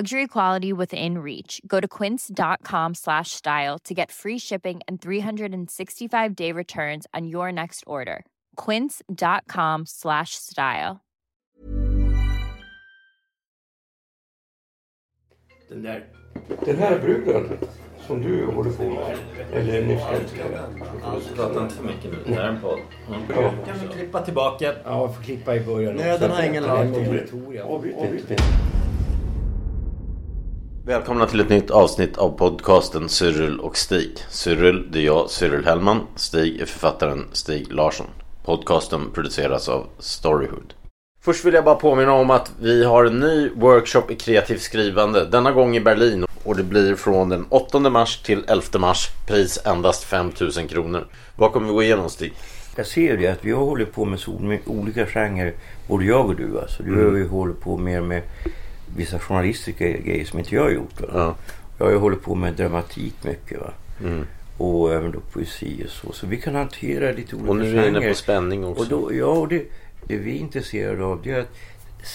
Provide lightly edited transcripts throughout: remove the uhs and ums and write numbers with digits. Luxury quality within reach. Go to quince.com/style to get free shipping and 365-day returns on your next order. Quince.com/style. Den här bruden som du håller på med, eller ni ska prata inte för mycket nu, det är en podd. Kan vi klippa tillbaka? Ja, får klippa i början. Nöden har ingen lag. Välkomna till ett nytt avsnitt av podcasten Cyril och Stig. Cyril, det är jag, Cyril Hellman. Stig är författaren Stig Larsson. Podcasten produceras av Storyhood. Först vill jag bara påminna om att vi har en ny workshop i kreativt skrivande, denna gång i Berlin. Och det blir från den 8 mars till 11 mars, pris endast 5000 kronor. Vad kommer vi gå igenom, Stig? Jag ser det att vi har hållit på med olika genrer, både jag och du. Alltså. Du har ju hållit på mer med vissa journalistiska grejer som inte jag har gjort. Ja. Jag har ju hållit på med dramatik mycket, va? Mm. Och även då poesi och så. Så vi kan hantera lite olika genrer. Och nu är vi inne på spänning också. Och då, det vi är intresserade av, det är att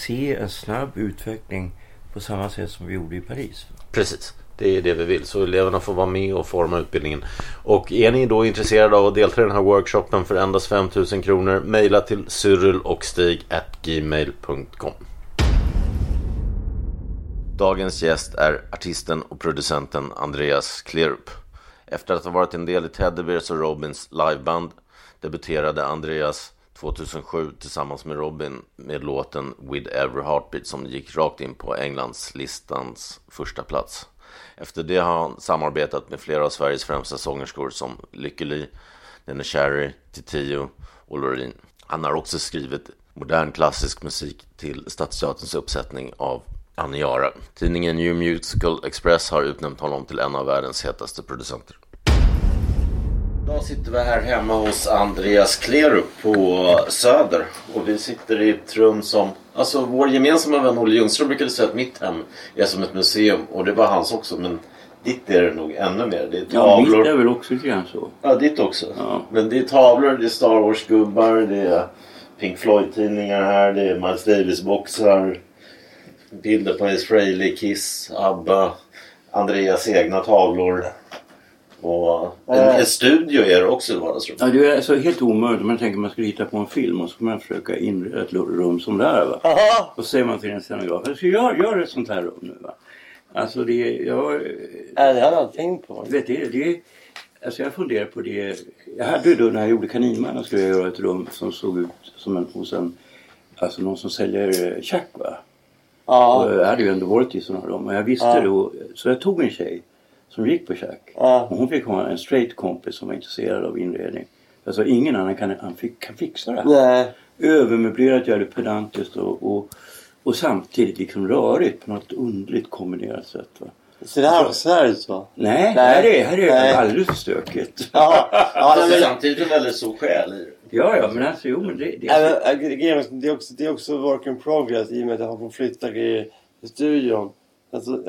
se en snabb utveckling på samma sätt som vi gjorde i Paris. Precis, det är det vi vill. Så eleverna får vara med och forma utbildningen. Och är ni då intresserade av att delta i den här workshopen för endast 5000 kronor, mejla till cyrilochstig@gmail.com. Dagens gäst är artisten och producenten Andreas Klerup. Efter att ha varit en del i Teddybears och Robins liveband debuterade Andreas 2007 tillsammans med Robin med låten With Every Heartbeat som gick rakt in på Englands listans första plats. Efter det har han samarbetat med flera av Sveriges främsta sångerskor som Giggly, Neneh Cherry, Titiyo och Loreen. Han har också skrivit modern klassisk musik till Stadsteaterns uppsättning av Aniara. Tidningen New Musical Express har utnämnt honom till en av världens hetaste producenter. Idag sitter vi här hemma hos Andreas Klerup på Söder och vi sitter i ett rum som, alltså vår gemensamma vän Olle Ljungström brukade säga att mitt hem är som ett museum, och det var hans också, men ditt är det nog ännu mer. Det är tavlor. Ja, mitt är väl också lite grann så. Ja, ditt också. Ja. Men det är tavlor, det är Star Wars gubbar, det är Pink Floyd tidningar här, det är Miles Davis boxar, bilder på Ace Frehley, Kiss, Abba, Andreas egna tavlor. Och en studio är det också i vardagsrummet. Ja, det är alltså helt omöjligt. Man tänker att man skulle hitta på en film och så ska man försöka inreda ett rum som det här, va. Aha. Och så säger man till en scenograf, så jag gör ett sånt här rum nu, va. Alltså det hade jag tänkt på. Vet du, alltså jag funderar på det. Jag hade ju då när jag gjorde Kaninmannen skulle jag göra ett rum som såg ut som en, alltså någon som säljer tjack, va. Ja. Och jag hade ju ändå varit i sådana rum och jag visste då, så jag tog en tjej som gick på tjack. Ja. Och hon fick ha en straight kompis som var intresserad av inredning. Alltså ingen annan kan fixa det här. Övermöblerat, gör det pedantiskt och samtidigt liksom rörigt på något underligt kombinerat sätt, va. Så det här var Sveriges, va? Nej, här är alldeles stökigt. Ja, alltså, samtidigt är det väldigt så skäl i det. Ja, men alltså jo, men det är också work in progress i och med att jag har fått flytta grejer i studion. Alltså,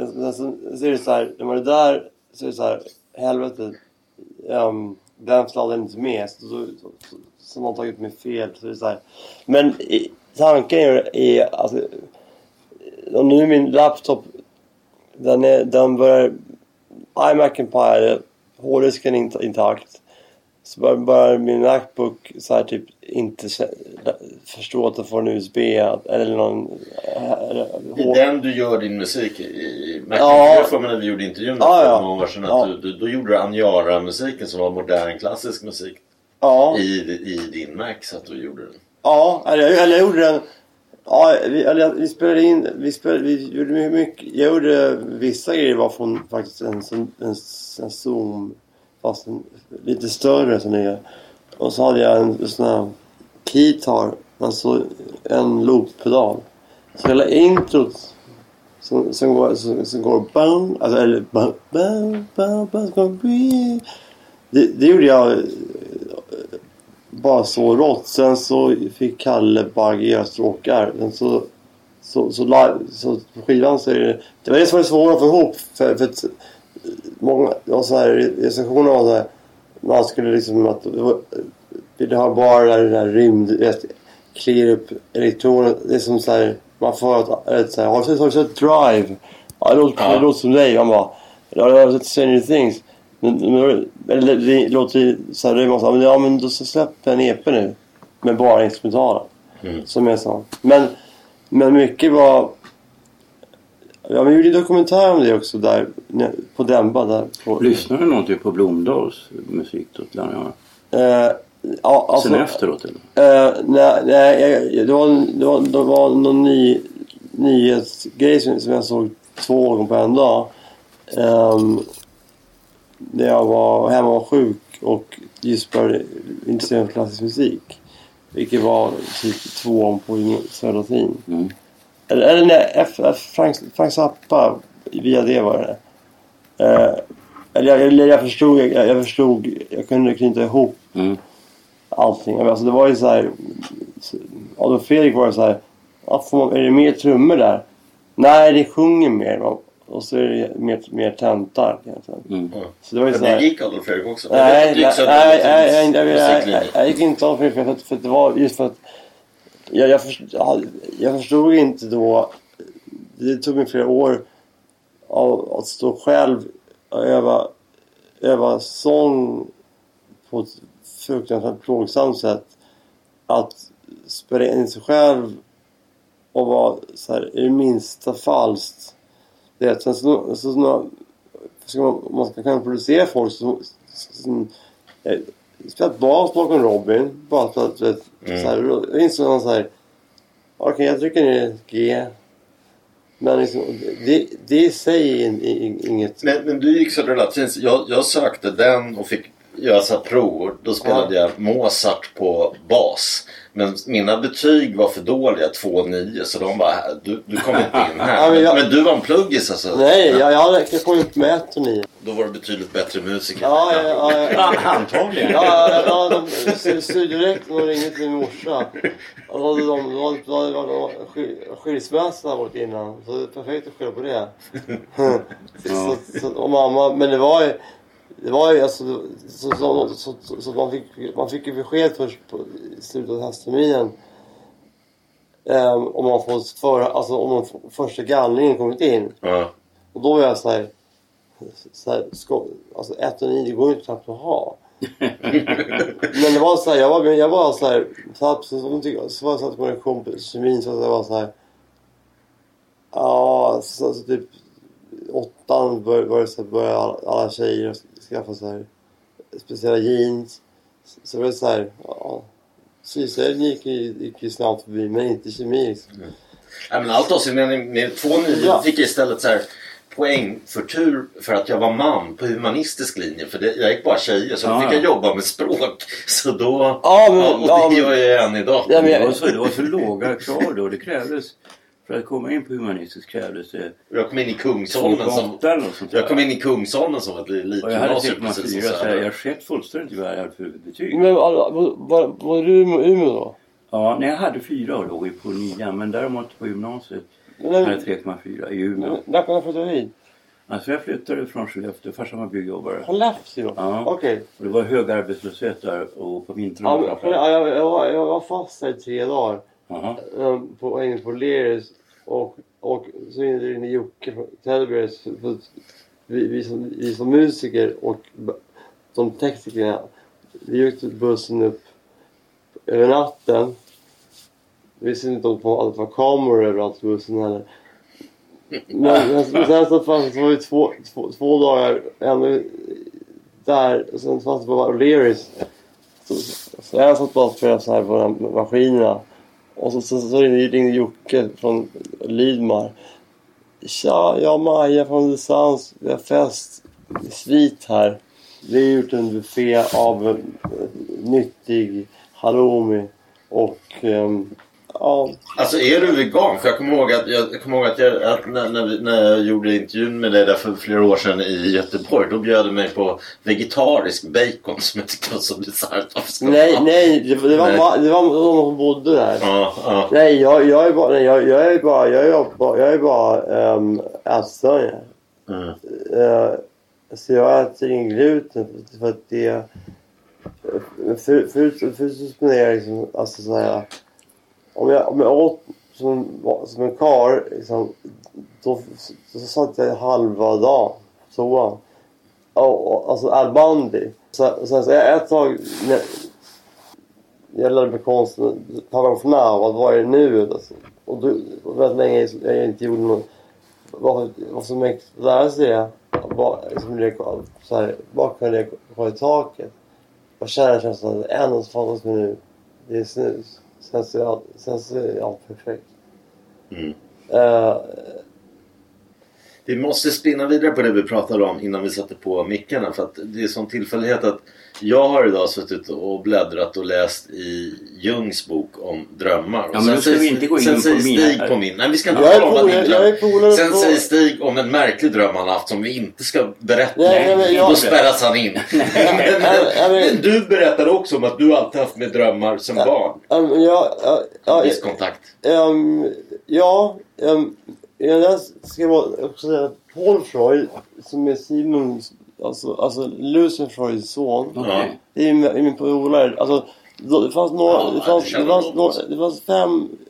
så är det så här, när man är där så är det så här, helvete, den sladdade inte med, så någon tagit mig fel, så är det så här. Men tanken är alltså, och nu min laptop, den börjar, iMacen på här, hårddisken intakt, så börjar min MacBook så här typ inte förstå att den får en USB eller någon den du gör din musik i Mac. Ja. För när vi gjorde intervjun för några år sedan då gjorde du Aniara musiken som var modern klassisk musik i din Mac, så att du gjorde den. Ja, eller jag gjorde den. Ja, vi spelade in, vi gjorde mycket. Jag gjorde vissa grejer var från faktiskt en Zoom, fast lite större som det är. Och så hade jag en sån här kitar, alltså en looppedal. Så hela introt som går bang, alltså eller bang, bang, bang, bang, bang, bang, bang, Det gjorde jag bara så rått. Sen så fick Kalle Bagge göra stråkar. Men så på skivan så är det... Det var det som var svårt att få ihop. För att många så här recensioner var så här... Man skulle liksom att... Det har bara den där rymd... Klerup elektroner. Det är som så här... Man får att så här... Har du sett Drive? Ja, det låter som dig. Man bara... Har du sett Stranger Things? Eller det låter ju så här, men då släpper jag en EP nu med bara instrumentala som jag sa, men mycket var vi gjorde dokumentär om det också där på Dämba där på... Lyssnar du någonting på Blomdahls musik då till Aniara? Ja, alltså, sen efteråt eller? Nej, det var någon nyhetsgrej som jag såg 2 gånger på en dag när jag var hemma och sjuk och just började intressera för klassisk musik, vilket var typ 2 på Södra Tin eller när Frank Zappa via det var det jag förstod jag kunde knyta ihop allting, alltså det var ju såhär Adolf Fredrik var så här, är det mer trummor där? Nej, det sjunger mer va? Och så är det mer tentar så det var ju så här... gick Adolf Fredrik också. Nej, jag gick inte Adolf Fredrik för att det var just för att jag förstod inte då. Det tog mig flera år att stå själv och öva sång på ett fruktansvärt plågsamt sätt, att spela in sig själv och vara så här i det minsta falskt. Sen man ska kunna producera folk som spelat bas bakom Robin bara för att såhär, insåg han såhär okej, jag trycker ner G, men liksom, det säger inget. Men du gick så relativt, jag sökte den och fick göra så här prover, då spelade jag Mozart på bas. Men mina betyg var för dåliga, 2,9, så de bara, du kom inte in här. Men du var en pluggis alltså. Nej, jag räckte på upp med 1,9. Då var det betydligt bättre musiker. Ja. Antagligen. De studierektorn ringde till min morsa. Och då hade de skilsmässa varit innan. Så det är perfekt att skylla på det. Och mamma, men det var ju alltså, så man fick ju besked först på slutet av höstterminen om man fått om första gallringen kommit in. Och då var jag så här alltså 1,9 det går ju inte knappt att ha. Men det var så här, jag var så här tapp, så var jag satt på en kompis kemin, så att jag var så här så typ 8 började alla tjejer skaffa så här speciella jeans, så var det så här sysäden gick ju snabbt förbi, men inte kemi liksom. Ja, men allt också med 2,9 fick jag istället så här poängförtur för att jag var man på humanistisk linje, för jag gick bara tjejer, så fick jag jobba med språk, så då och det gör jag än idag. Det var så låga krav då, det krävdes. För att komma in på humanistisk krävdes det... Jag kom in i Kungsholmen som att det lite gymnasium precis. Jag har skett fullständigt vad jag hade för betyg. Men var du Umeå då? Ja, när jag hade 4 och låg i på 9, men däremot på gymnasiet hade jag 3,4 i Umeå. När kom jag flyttade hit? Alltså jag flyttade från Skellefteå, farsan var byggjobbare. Skellefteå? Ja, okej. Och det var hög arbetslöshet där och på vintern... Jag var fast i 3 dagar. På en på Leris och så är det inne Jocke på Teddybears, för vi som musiker och de teknikerna, vi åkte bussen upp över natten. Vi ser inte på allt var kameror överallt på bussen heller. Men sen så fanns det 2 dagar ännu där, och sen fanns det på Leris. Så jag satt bara och spelade så här på de maskinerna. Och så ringde Jocke från Lidmar. Tja, jag och Maja från Distans. Vi har fest i svit här. Vi har gjort en buffé av nyttig halloumi och Ja. Alltså är du vegan? För jag kommer ihåg att, när jag gjorde intervjun med dig där för flera år sedan i Göteborg, då bjöd du mig på vegetarisk bacon som jag tyckte var så bizarrt. Nej, det var någon som bodde där. Ja. Nej, jag är bara ätstörningar. Så jag äter ingen gluten för att det... För så spenderar jag liksom, alltså sån här... Om jag åt som en karl liksom, då satt jag halva dag så. Alltså all bandy. Så jag ett tag jag lärde mig konsten pensionär, vad är det nu? Alltså. Och då väldigt länge jag inte gjorde något. Vad som jag lärde sig bara kunde jag gå i taket. Och känslan att en av fattas mig nu, det är snus. Sen så är jag perfekt. Mm. Vi måste spinna vidare på det vi pratade om innan vi satte på mickarna. För att det är sån tillfällighet att jag har idag suttit och bläddrat och läst i Jungs bok om drömmar. Ja, men sen inte gå in sen säger Stig på min. Nej, vi ska inte tala om en dröm. Sen säger Stig om en märklig dröm han haft som vi inte ska berätta om. Då spärras han in. Men du berättade också om att du alltid haft med drömmar som barn. Viss kontakt. Jag ska också säga att Paul Freud, som är Simons, alltså Lusenfreuds son, okay. Det är min polare. Alltså, det fanns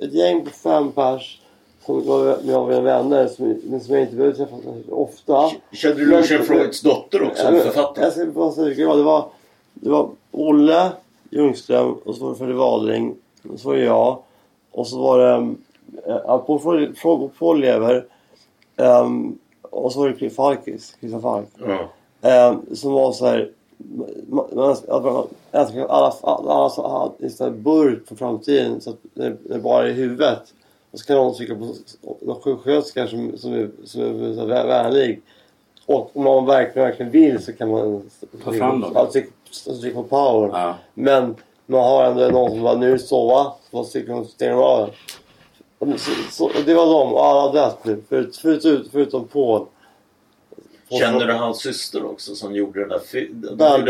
ett gäng på 5 pers som var med av mina vänner som jag inte behövde träffa ofta. Kände du Lusenfreuds dotter också? Jag ska bara säga, det var Olle Ljungström, och så var det Fredrik Wadring, och så var det jag, och så var det Paul lever, och så var det Christian Falk, som var så här alla istället burk för framtiden, så att det bara är i huvudet, och så kan någon trycka på någon sjuksköterska som är så vänlig, och om man verkligen vill så kan man ta fram dem, alltså trycka på power, men man har ändå någon som bara nu sova, så trycker man stänger av. Så det var de, alla dött nu, förutom Paul. Känner du hans syster också som gjorde gjorde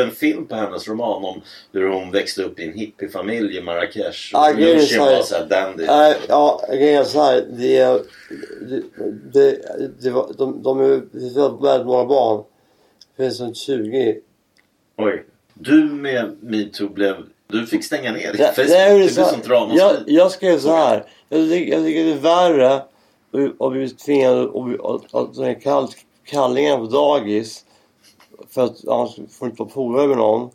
en film på hennes roman om hur hon växte upp i en hippiefamilj i Marrakesh? Grejen var såhär dandy. Grejen såhär, det var väldigt många barn. Det finns som 20. Oj, du med MeToo blev... Du fick stänga ner ditt Facebook, jag skrev så här. Jag tycker det är värre att bli tvingad att den här kallingen på dagis, för att annars får inte vara polare med någon,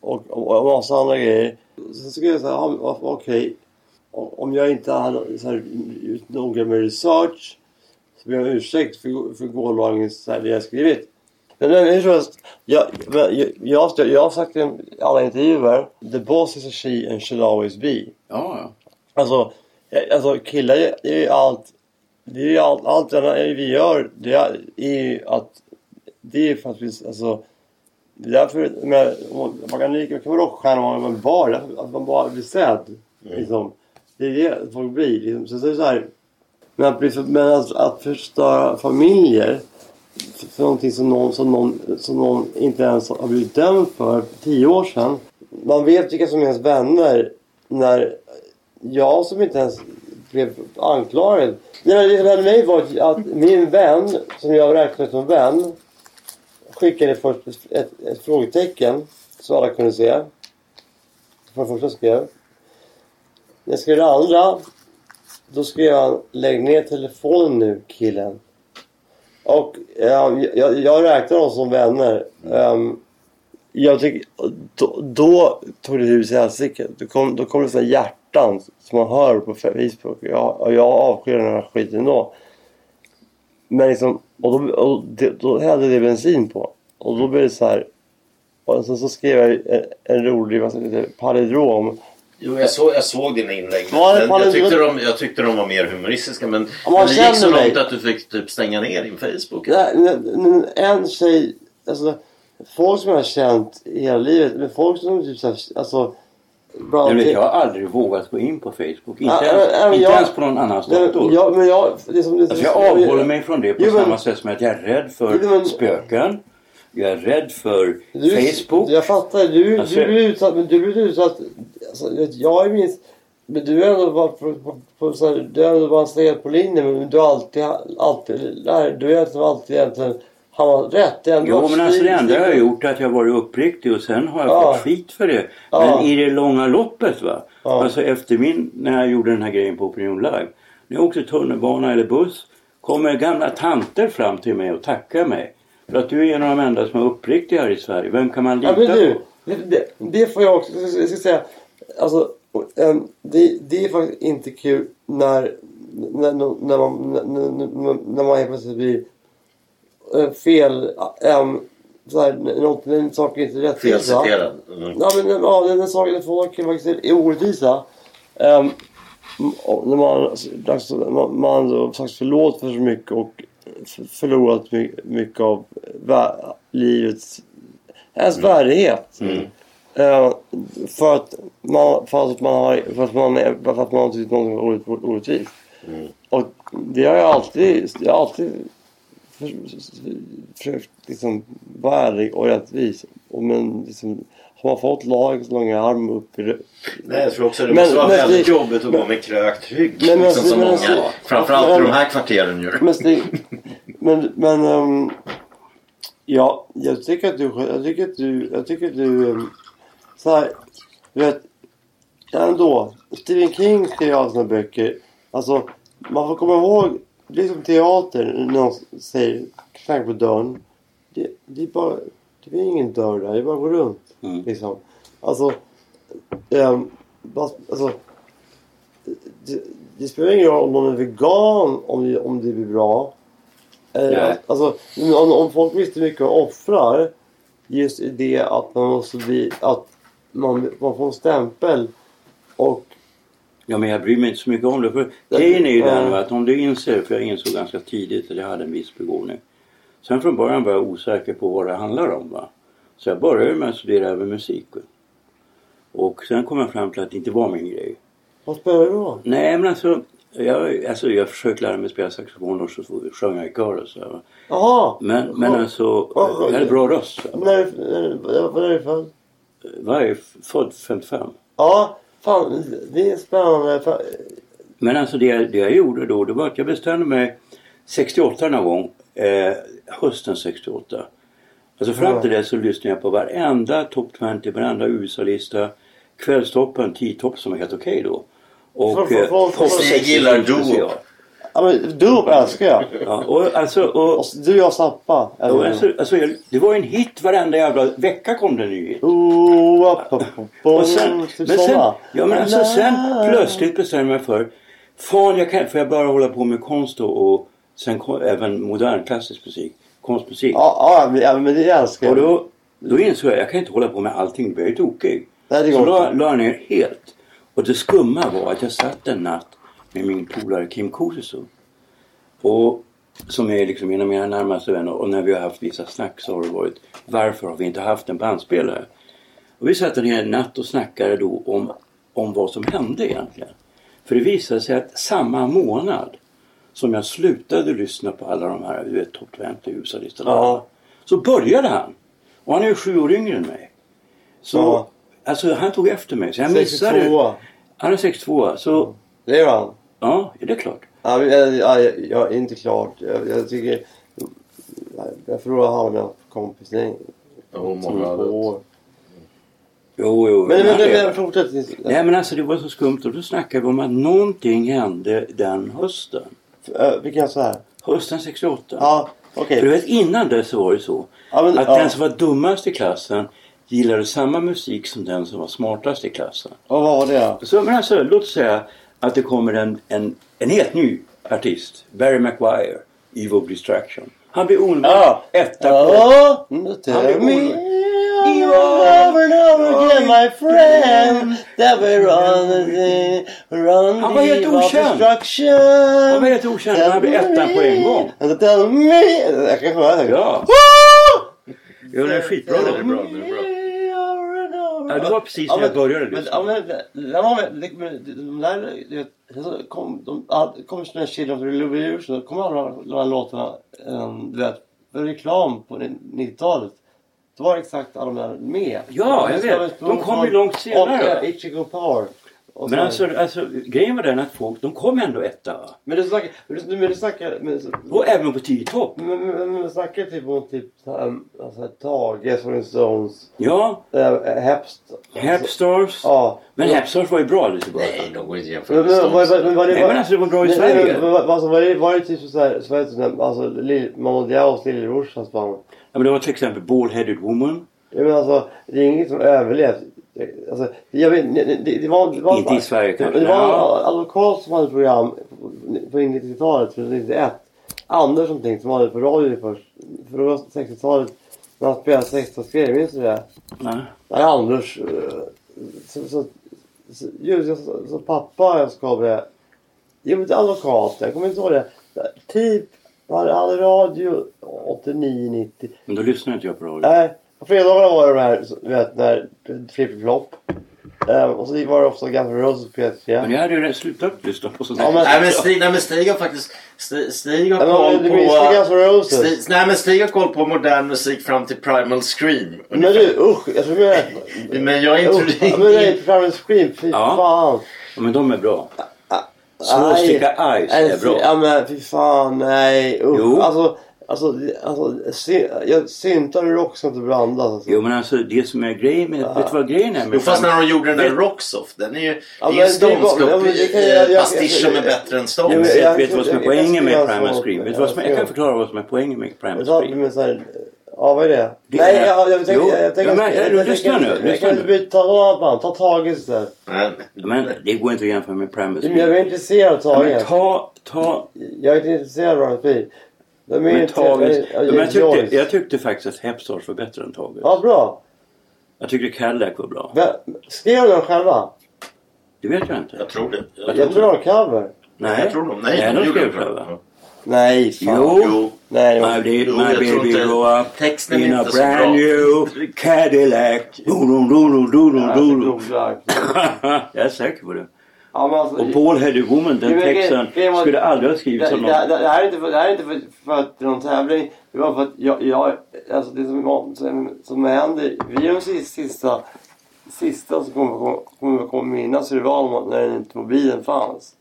och en massa andra grejer. Sen tycker jag så här, okej, om jag inte hade så här gjort noga med research, så ber jag ursäkt för gårdagen, så här det jag skrivit. Jag har sagt i alla intervjuer, the boss is a she and should always be. Ja. Alltså killar är ju allt. Det är ju allt det vi gör. Det är ju att det är faktiskt, alltså det är därför man kan vara rockstjärna om man bara att man bara blir sedd, liksom. Det är det folk blir, liksom. Så det är så här, men att förstöra familjer för någonting som någon inte ens har blivit dömd för 10 år sedan. Man vet vilka som är ens vänner. När jag som inte ens blev anklagad. Det hände mig var att min vän, som jag räknade som vän, skickade först ett frågetecken så alla kunde se. För det första skrev. När jag skrev det andra, då skrev jag: lägg ner telefonen nu, killen. Och jag räknar dem som vänner. Jag tycker då tog det hus i hälsiket. Då kom det så här hjärtan som man hör på Facebook. Jag avskyr den här skiten då. Men liksom, och då hällde det bensin på. Och då blev det så här. Och sen så skrev jag en rolig palindrom. Jo, jag såg dina inlägg. Jag tyckte de var mer humoristiska, men det gick så långt att du fick typ stänga ner din Facebook. En tjej, alltså folk som jag har känt i hela livet, men folk som typ så här, alltså bra. Men jag har aldrig vågat gå in på Facebook. Inte ens på någon annans dator. Jag avhåller mig från det på samma sätt som att jag är rädd för spöken. Jag är rädd för Facebook. Jag fattar. Du blir utsatt. Men du blir utsatt. Alltså, jag är minst. Men du är ändå bara på linjen. Men du har alltid egentligen har rätt. Det enda jag har gjort är att jag varit uppriktig. Och sen har jag fått skit för det. Men i det långa loppet, va. Alltså när jag gjorde den här grejen på Opinion Live. När jag åkte tunnelbana eller buss. Kommer gamla tanter fram till mig och tackar mig. För att du är en av de enda som är uppriktig här i Sverige. Vem kan man lita på? Det får jag också säga. Alltså, det är faktiskt inte kul när man helt plötsligt blir fel. Den saken är inte rätt. Felciterad. Den saken är orättvisa. När man faktiskt förlåt för så mycket och förlorat mycket av livets ens värdighet. För att man tyckt något orättvist. Och det har jag alltid försökt liksom värdig och rättvis. Men liksom, har man fått lagets långa arm upp i det? Nej, jag tror också det måste vara väldigt jobbigt att gå med krökt rygg. Många, framförallt i de här kvarteren gör. Jag tycker att du så här, vet ändå, Stephen King skrev alla sina böcker. Alltså, man får komma ihåg, det är som teater, någon säger knäck på dörren. Det är ingen dörr där, det är bara går runt. Liksom. Alltså, det spelar ingen roll om någon är vegan, om det blir bra. Alltså, om folk visste mycket och offrar, just i det att man måste bli, att man får en stämpel och... Ja, men jag bryr mig inte så mycket om det. För grejen är ju den att om du inser, för jag insåg ganska tidigt att jag hade en viss begåvning. Sen från början var jag osäker på vad det handlar om, va. Så jag började med att studera över musik. Och sen kom jag fram till att det inte var min grej. Vad spelar du då? Nej, men jag försökte lära mig spela saxofon och så sjöng jag i kör och så. Jaha! Men jag hade bra röst. När är du född? Jag är född 55. Ja, fan, det är spännande. Men alltså det jag gjorde då, det var att jag bestämde mig 68 någon gång. Hösten 68. Alltså fram till det så lyssnade jag på varenda topp 20, varenda USA-lista, kvällstoppen, 10-topp som är helt okej då. Och jag gillar Doop. Ja, men Doop älskar jag. Ja, och du och jag Zappa. Det var en hit varenda jävla vecka kom det ny hit. Sen plötsligt bestämde jag mig för jag bara hålla på med konst och sen kom även modern klassisk musik, konstmusik. Ja, men det älskar jag. Och då insåg jag kan inte hålla på med allting, det är okej. Så då la jag ner helt. Och det skumma var att jag satt en natt med min polare Kim Koshiso. Och som är liksom en av mina närmaste vänner. Och när vi har haft vissa snack så har det varit, varför har vi inte haft en bandspelare? Och vi satt ner en natt och snackade då om vad som hände egentligen. För det visade sig att samma månad som jag slutade lyssna på alla de här, du vet, topp 20 USA-listorna. Ja. Så började han. Och han är ju 7 år yngre än mig. Så... Ja. Alltså han tog efter mig så jag missade 62. Han är 62 så. Det är han. Ja, det är klart. Ja, jag är inte klart. Jag tycker jag förlorar halva kompisen. Jo. Men fortsätt. Nej, men alltså det var så skumt och då snackade vi om att någonting hände den hösten. Vilken så här? Hösten 68. Ja, okej. För du vet innan det så var det så att den som var dummast i klassen gillade samma musik som den som var smartast i klassen. Och vad var det? Så, men alltså, låt säga att det kommer en helt ny artist. Barry McGuire, Evil Distraction. Han blir omedelbart etta på... You over and over again, my friend. That we run han var helt okänd. Men han blir etta på en gång. Jag kan höra det. Ja. Jo, det är skitbra. Det är bra. Det var precis när jag började lyssna. Kom just den killen för Love Illusion. Då kom alla de här låtarna, du vet, för reklam på 90-talet. Det var exakt alla de där med. Ja, jag vet. De kom ju långt senare. Och Ichigo Power. Men alltså grejen var den att folk, de kom ändå etta. Men du snackar och även på T-top. Men du snackar typ om typ alltså Tage som Stones. Ja. Hep Stars. Ja. Men Hep Stars var ju bra lite bara. Nej, de går inte jämfört med Stones. Men alltså det var bra i Sverige. Var det typ så här Sverige, alltså Mamma Diaos lillerorsans band. Ja, men det var till exempel Ball-Headed Woman. Ja, men alltså det är inget som överlevt. Alltså, det var inte i Sverige kanske. Det var Alvar Karlsson som hade program på 90-talet för 91. Anders som tänkte som hade på radio för det var 60-talet när han spelade 16 skrev, minns du det? Nej, Anders så pappa jag ska bli. Jo, men Alvar Karlsson, jag kommer inte ihåg det. Typ hade radio 89-90. Men då lyssnade inte jag på radio. Nej. På fredagarna var det de här, vet, när flip-flop. Och så var det ofta ganska röst på PS4. Men jag hade ju redan slutat lyssna på sådana. Nej men Stig har faktiskt... Stig har koll på modern musik fram till Primal Scream. Men du, usch, jag tror jag är... Men jag är inte... Men det är inte Primal Scream, fy fan. Ja, men de är bra. Småsticka Ice är bra. Ja, men fy fan, nej, usch. Jo. Jag syntar Rocksoft blandat alltså. Jo, men alltså det som är grejen med vet vad grejen är med fast när de gjorde den där Rocksoft, den är ju pastisch som är bättre än Stones. Vet vad som är poängen med Primal Scream? Vet vad som jag kan förklara vad som är poängen med Primal Scream. Ja, vad är det? Nej, jag tänker lyssna nu. Jag kan inte byta något, ta tag i det. Men det går inte att jämföra med Primal Scream. Jag är intresserad av taget. Jag är inte intresserad av det. Jag tyckte faktiskt att Hep Stars var bättre än Taget. Ja, bra. Jag tyckte Cadillac var bra. Skrev de själva? Det vet jag inte. Jag tror det. Jag tror de cover. Nej, jag tror de. Nej, de skrev själva. Nej, fan. Jo. Nej, my baby grow up. Texten är inte så bra. Brand new Cadillac. Jag är säker på det. Ja, men alltså, och Ball-Headed Woman, den texten skulle aldrig ha skrivits av någon. Det här är inte för att det är någon tävling. Det var för att jag det som händer. Vi är de sista som kommer minnas hur det var när den inte mobilen fanns.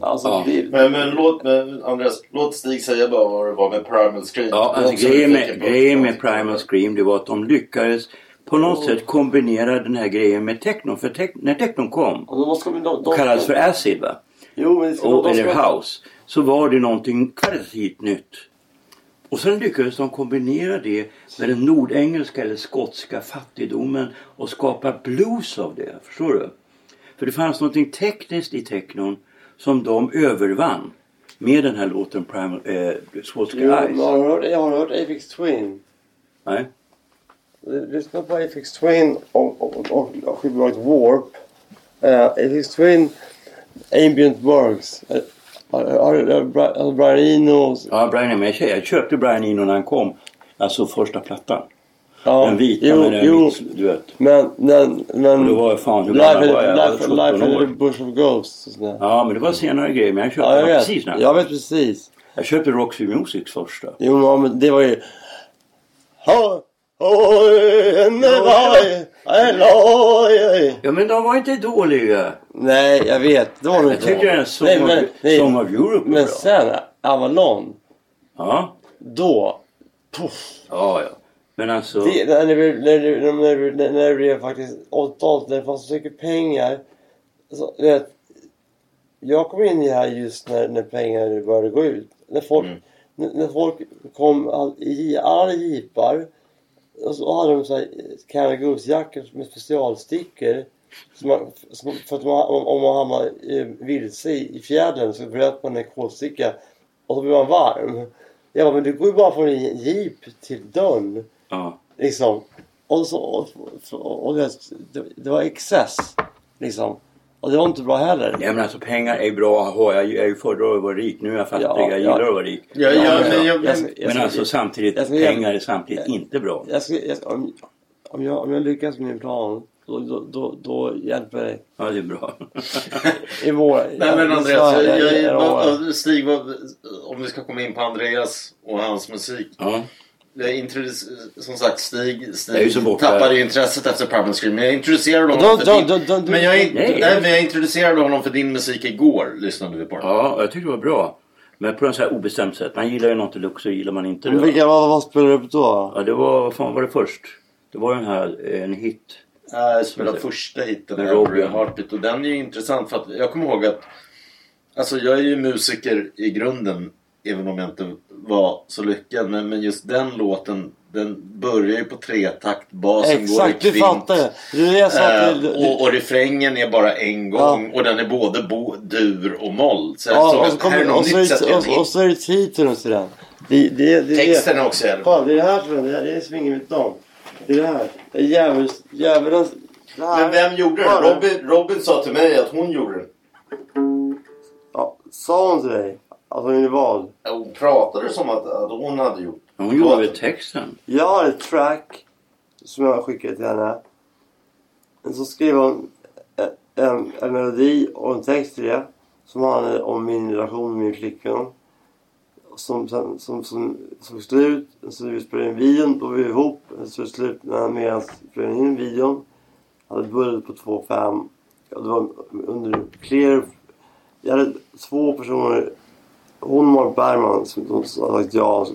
Alltså, ja. Men låt mig, Andreas, låt Stig säga bara vad det var med Primal Scream. Ja, alltså, grejen med Primal Scream, det var att de lyckades på något sätt kombinera den här grejen med techno. För när techno kom och kallades för acid, va? Jo, men eller house. Så var det någonting kvalitativt nytt. Och sen lyckades de kombinera det med den nordengelska eller skotska fattigdomen och skapa blues av det. Förstår du? För det fanns någonting tekniskt i technon som de övervann med den här låten Primal Skotska Ice. Jag har hört Aphex Twin. Nej. Lyssna på Aphex Twin och skivbolaget Warp. Aphex Twin, Ambient Works. Brian Eno. Ja, Brian Eno. Jag köpte Brian Eno när han kom. Alltså första plattan. Ja, den vita med den vits, du vet. Men det var fan hur gammal var jag? Life in the Bush of Ghosts. Ja, men det var senare grejer. Men jag köpte precis när. Jag vet precis. Jag köpte Roxy Music första. Jo, men det var ju... Ha! Ja, men de var inte dåliga. Nej, jag vet. Det var jag tycker den Song of Europe. Men sen Avalon. Ja. Då. Puff. Ja. Men alltså. När det blev faktiskt 8-8. Det fanns så mycket pengar. Så, vet, jag kom in i här just när pengar började gå ut. När folk kom i alla jeepar. Och så hade de så här kanagusjackor med specialstickor som för att om man hamnar vilse i fjärden så bröt man en kolsticka och så blir man varm. Ja, men det går ju bara från en jeep till dörren. Ja. Liksom. Och det var excess. Liksom. Och det var inte bra heller. Nej, men alltså pengar är bra. Jag är ju förra året var rik. Nu är jag fattig. Jag gillar att vara rik. Men alltså samtidigt, pengar är samtidigt inte bra. Om jag lyckas med min plan, då hjälper jag dig. Ja, det är bra. I vår... Nej, men Andreas, Stig, om vi ska komma in på Andreas och hans musik. Ja. Som sagt, Stig tappade ju intresset efter Primal Scream. Jag introducerade honom för din musik igår, lyssnade vi på. Ja, jag tyckte det var bra. Men på en så här obestämt sätt. Man gillar ju något deluxe så gillar man inte det. Vad spelade du upp då? Ja, det var... Fan, var det först? Det var den här, en hit. Jag spelade första hiten med Robin. Och den är ju intressant för att jag kommer ihåg att... Alltså, jag är ju musiker i grunden. Även om jag inte var så lyckad. Men just den låten, den börjar ju på tretakt. Basen exakt, går i kvint. Exakt, du fattar. Och refrängen är bara en gång. Ja. Och den är både dur och moll. Så så är det titeln och sådär. Det texten är också. Fan, det är det här för det är svinget mitt dam. Det är det här. Jävlar. Men vem gjorde den? Robin sa till mig att hon gjorde den. Ja, sa hon till dig? Alltså hon är vad? Hon pratade som att hon hade gjort. Hon gjorde texten. Jag har ett track som jag skickade till henne. Så skrev hon en melodi och en text till det. Som handlade om min relation med min flickvän. Som slut. Så vi spelade in videon. Då var vi ihop. Så slut med att spelade in videon. Jag hade börjat på 2,5. Det var under Klerup. Jag hade två personer. Hon var Bergman som de sa att jag...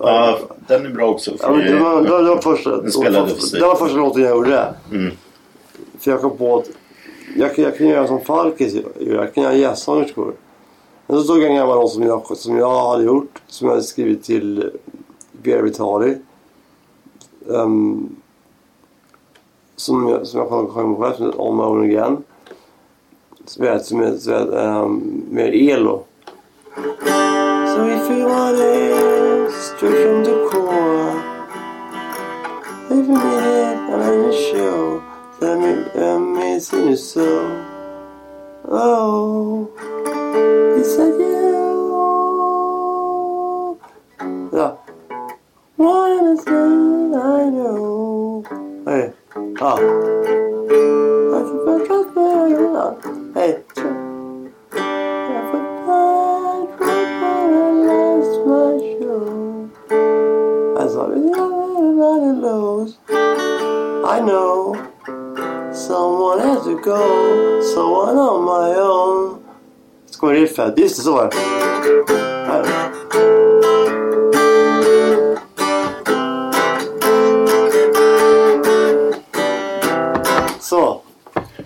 Ja, den är bra också. Ja, det var första låten jag gjorde. Mm. För jag kom på att jag kunde göra som Falkis. Jag kunde göra gästsångerskor. Men så tog jag en gammal låt som jag hade gjort. Som jag hade skrivit till Barry McGuire. Som jag sjöng på själv. Som heter All My Own Again. Med Elo. So if you want it, straight from the core. Every minute I'm in a show that amazing is so. Oh, it's like you. Yeah. One is all I know. Hey, ah. I forgot what I know. Hey. Everybody knows I know someone has to go, someone on my own. Så kommer riffet, just det, så var det. Så.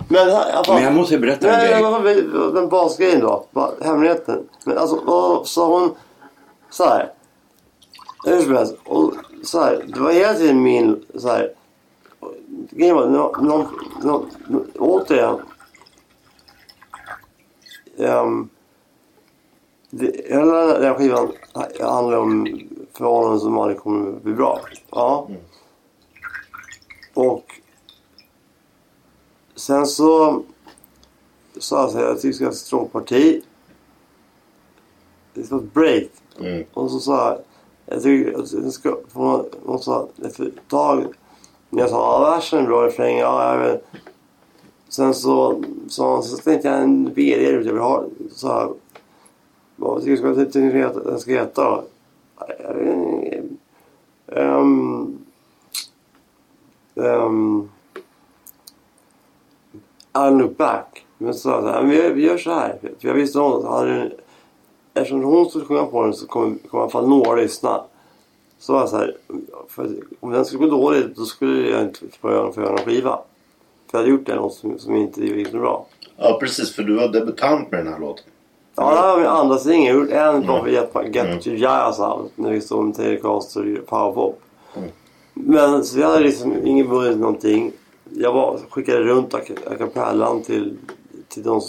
Men jag måste berätta en grej. Den basgrejen då, hemligheten. Men alltså, sa hon så här. Och så här, det var hela tiden min så här grejen var återigen hela den här skivan handlar om förhållanden som aldrig kommer bli bra. Ja. Och sen så sa jag att jag tycker att strålparti det var ett break. Och så sa jag, jag tycker att jag ska få något tag när jag sa versen bra refräng, ja, jag vet. Sen så tänkte jag en BD ut jag vill ha så här, vad tycker jag att den ska heta då? I'll look back. Men så här, vi gör så här för jag visste något hade. Eftersom hon skulle sjunga på den så kommer i alla fall några lyssna. Så var jag så här, för om den skulle gå dåligt då skulle jag inte få göra en skiva. För jag hade gjort den låt som inte gick bra. Ja precis, för du var debutant med den här låten. Ja, det var min andra singel. Jag gjorde en bra för Get To Jazz Out. När vi stod om Terry Caster och Powerpop. Men så jag hade liksom ingen budget någonting. Jag skickade runt akapellan till de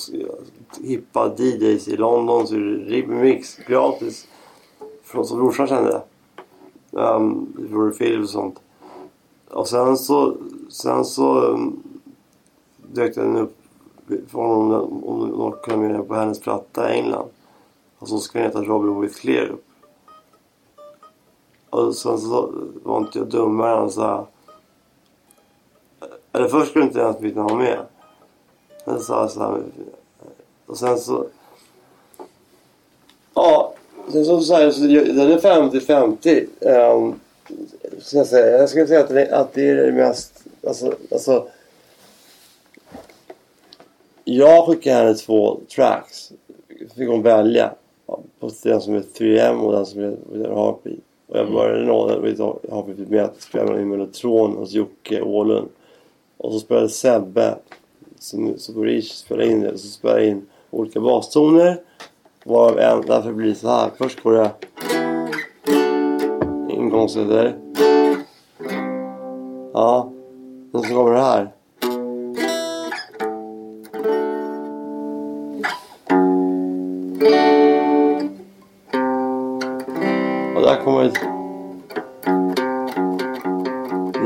hippa DJs i London så remix gratis från som brorsan kände film och sånt. Och sen så dök den upp från om de kunde med på hennes platta i England och så skulle den heta Robin with Klerup. Och sen så var inte jag dummare än så här, Eller först skulle inte ens mitt namn med. Sen sa jag så här. Och sen så... Ja, sen så sa jag så den är 50-50. Ska jag säga. Jag skulle säga att det är det mest... Alltså jag skickade henne 2 tracks. Fick hon välja. På den som är 3M och den som är With Every Heartbeat. Och jag började med Heartbeat med att spela med Melotron hos Jocke Åhlund. Och så spelade Sebbe som på Rich spelade in det. Och så spelade in olika bastoner. Varav en, därför blir det så här. Först går det ingångsledare. Ja. Och så kommer det här. Och där kommer ett...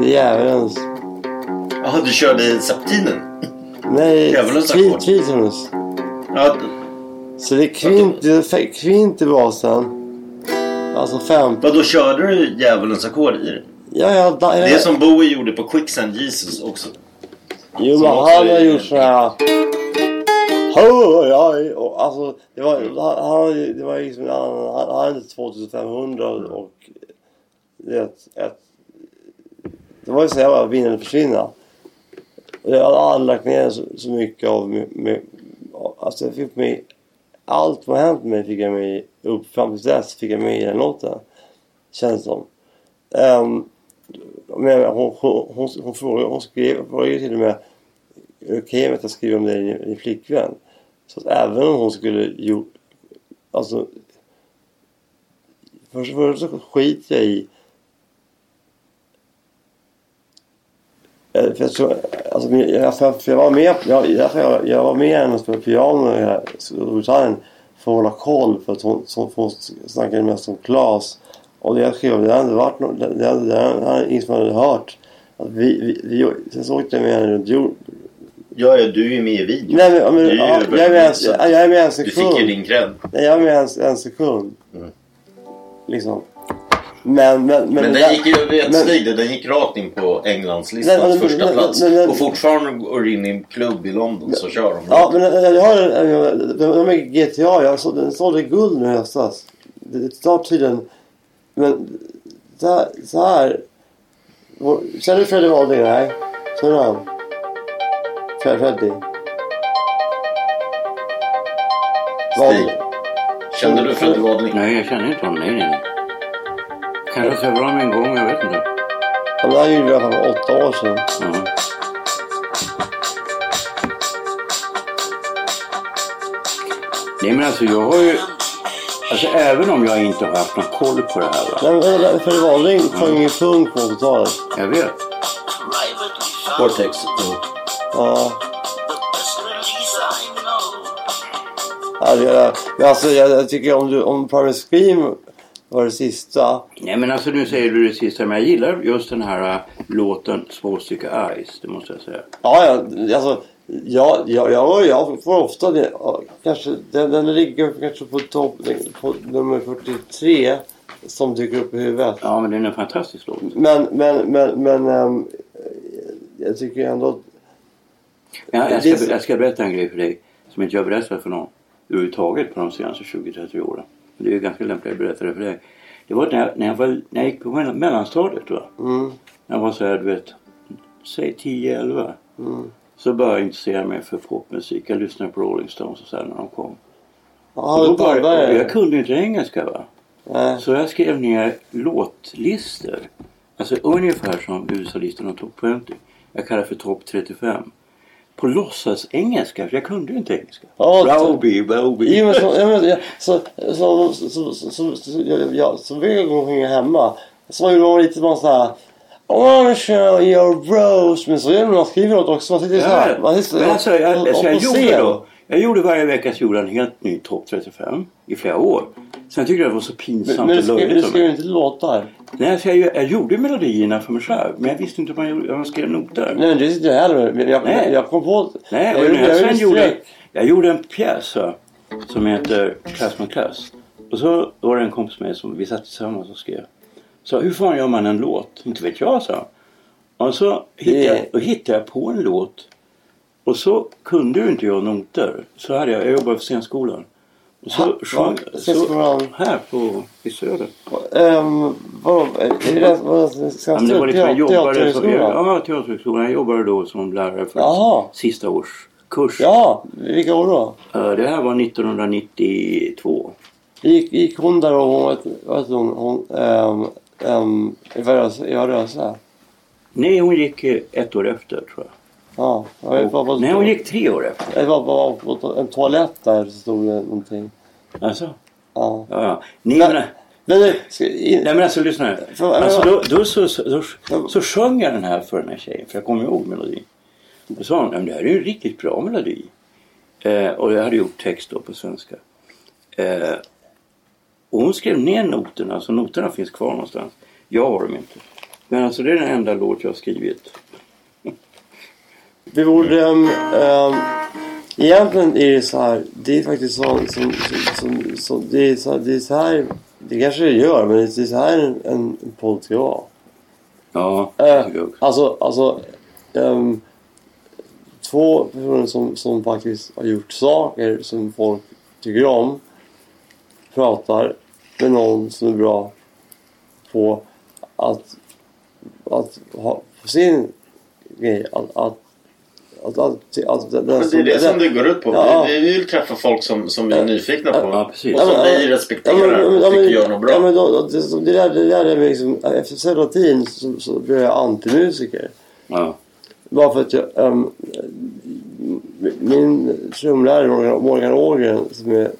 Djävulens. Jaha, du körde septinen? Nej, kvitunus. Ja. Så det är kvint i basen. Alltså 5. Vadå, körde du djävulens ackord i det? Ja, det är som Bowie gjorde på Quicksand Jesus också. Jo, men han har gjort såhär. Och alltså det var liksom han hade 2500 och det var ju så jag vinner och försvinna. Och jag hade anlagt ner så mycket av med, alltså jag fick mig allt vad hänt med fick jag mig upp fram till dess fick jag mig i den låten. Känns som. Men hon frågade, hon skrev till och med okej att jag skriver om det i din flickvän. Så att även om hon skulle alltså först så skiter jag i jag var med henne och spelade piano här Storbritannien för att hålla koll för att hon snackade mest om Claes. Och det jag skrev, det hade varit något, det hade ingen som hade hört. Att sen så åkte jag med henne runt jord. Ja, du är ju med i videon. Nej, men jag är med en sekund. Du fick ju din kräm. Nej, jag är med en sekund. Mm. Liksom. Men den gick ju ett steg, den gick rakt in på Englandslistans första plats. Och fortfarande går in i en klubb i London så kör de. Ja, men jag har en GTA, den sålde guld nu höstas. Det tar tiden. Men så här. Känner du Freddy Walding? Nej. Känner du han? Freddy. Stig. Känner du Freddy Walding? Nej, jag känner inte honom. Nej. Kanske så bra med en gång, jag vet inte. Han där gjorde jag för 8 år sedan. Mm. Nej, men alltså jag har ju... Alltså även om jag inte har haft någon koll på det här va? Nej, för det var ingen funk på 80-talet. Jag vet. Vortex. Ja. Alltså jag tycker om Primal Scream var det sista. Nej men alltså nu säger du det sista. Men jag gillar just den här låten Små stycken Ice. Det måste jag säga. Ja alltså. Jag får ofta det. Kanske, den ligger kanske på topp på nummer 43 som dyker upp i huvudet. Ja, men det är en fantastisk låt. Men jag tycker ändå att... Ja, jag ska berätta en grej för dig som inte jag berättat för någon överhuvudtaget på de senaste 20-30 åren. Det är ju ganska lämpligt att berätta det för dig. Det var när jag gick på mellanstadiet va? Mm. Jag var så här, du vet, säg 10-11. Mm. Så började jag intressera mig för popmusik. Jag lyssnade på Rolling Stones och så här när de kom. Ah, och jag kunde inte engelska va? Så jag skrev ner låtlistor. Alltså ungefär som USA-listorna tog på 50. Jag kallar för topp 35. På låtsas engelska, för jag kunde inte engelska. Browby. Så vill jag gå omkring hemma. Så gjorde de lite bara så här... Åh, show your bros. Men så gör man skriver åt också. Man sitter så här. Man sitter, men alltså, jag gjorde varje veckas gjorde en helt ny topp 35 i flera år. Sen tyckte jag det var så pinsamt och löjligt. Men du skrev inte låtar. Nej, alltså, jag gjorde melodierna för mig själv. Men jag visste inte hur man skrev noter. Nej, men det sitter jag heller med. Jag kom på... Nej, jag gjorde en pjäs som heter Class med Class. Och så var det en kompis med som vi satt tillsammans och skrev. Så hur fan gör man en låt? Inte vet jag, så. Och så hittade jag på en låt. Och så kunde ju inte jag noter. Så hade jag jobbat för scenskolan. Och så sjöng här på i Söder. Det var lite jag jobbade som teaterhögskolan. Jag jobbade då som lärare för sista års kurs. Ja, vilka år då? Det här var 1992. Gick hon där och hon jag rör så här. Nej, hon gick ett år efter tror jag. Ja, nej, hon gick 3 år efter. Det var bara på en toalett där så stod det någonting. Alltså? Ja. Nej men alltså lyssna nu. Alltså, då sjöng jag den här för den här tjejen. För jag kommer ihåg melodin. Och sa hon, det här är ju en riktigt bra melodi. Och jag hade gjort text då på svenska. Och hon skrev ner noterna. Så noterna finns kvar någonstans. Jag har dem inte. Men alltså det är den enda låt jag har skrivit. Vi borde... egentligen är det så här... Det är faktiskt så det är så här... Det kanske det gör, men det är så här en podd ska vara. Ja, två personer som faktiskt har gjort saker som folk tycker om. Pratar med någon som är bra på att ha sin grej, det är det som det går ut på. Ja. Vi vill träffa folk som är nyfikna på och som vi respekterar och tycker gör något bra. Ja, men det där är liksom, efter serotin så blir jag antimusiker. Ja. Bara för att jag, min trumlärare Morgan Ågren som är...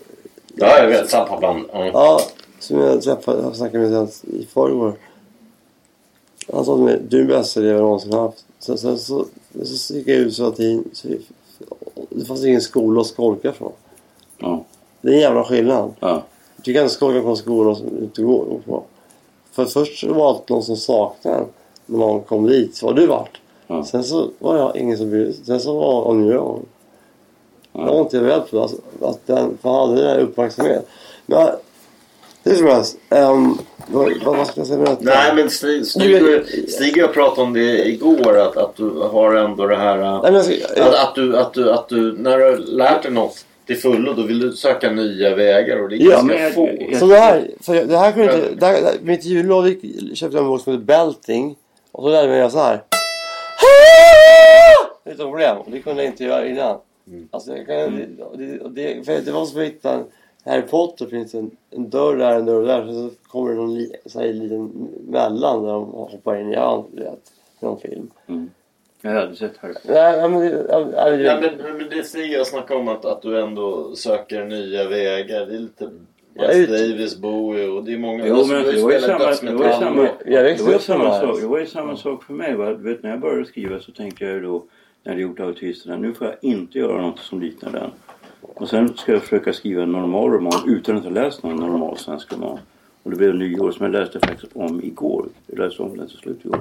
Ja, jag vet, samma band. Mm. Ja, som jag träffade och snackade med senast i förrgår. Han sa till mig, du är bästa det jag någonsin haft. Så sticker jag ut så att det fanns ingen skola att skolka från. Ja. Det är en jävla skillnad. Ja. Du kan inte skolka på en skola som inte går på. För först var det någon som saknade när någon kom dit. Så var du vart. Ja. Sen så var jag ingen som bryr sig. Sen så var jag. Ja. Jag var inte rädd för att den hade den här uppmärksamheten. Men det är som helst. Vad ska jag säga med detta? Nej, men Stig och jag pratade om det igår att du har ändå det här att du när du har lärt dig något till fullo då vill du söka nya vägar och det är ganska få. Så det här kunde inte mitt jullov köpte jag en bok som heter Belting och så lärde jag så här. Det är ett problem. Det kunde jag inte göra innan. Alltså det var så hittan Harry Potter finns en dörr där, en dörr där. Så kommer det någon så här, liten mellan där de hoppar in i någon film. Mm. Jag hade sett Harry Potter. Men det Stig jag snackade om att du ändå söker nya vägar. Det är lite Miles Davis, Bowie och det är många. Jo, men det var ju samma sak för mig. Vet, när jag började skriva så tänkte jag då när jag gjort autisterna. Nu får jag inte göra något som liknar den. Och sen ska jag försöka skriva en normal roman utan att ha läst någon normal svensk roman. Och det blev en nyår som jag läste faktiskt om igår. Jag läste om den till slut igår.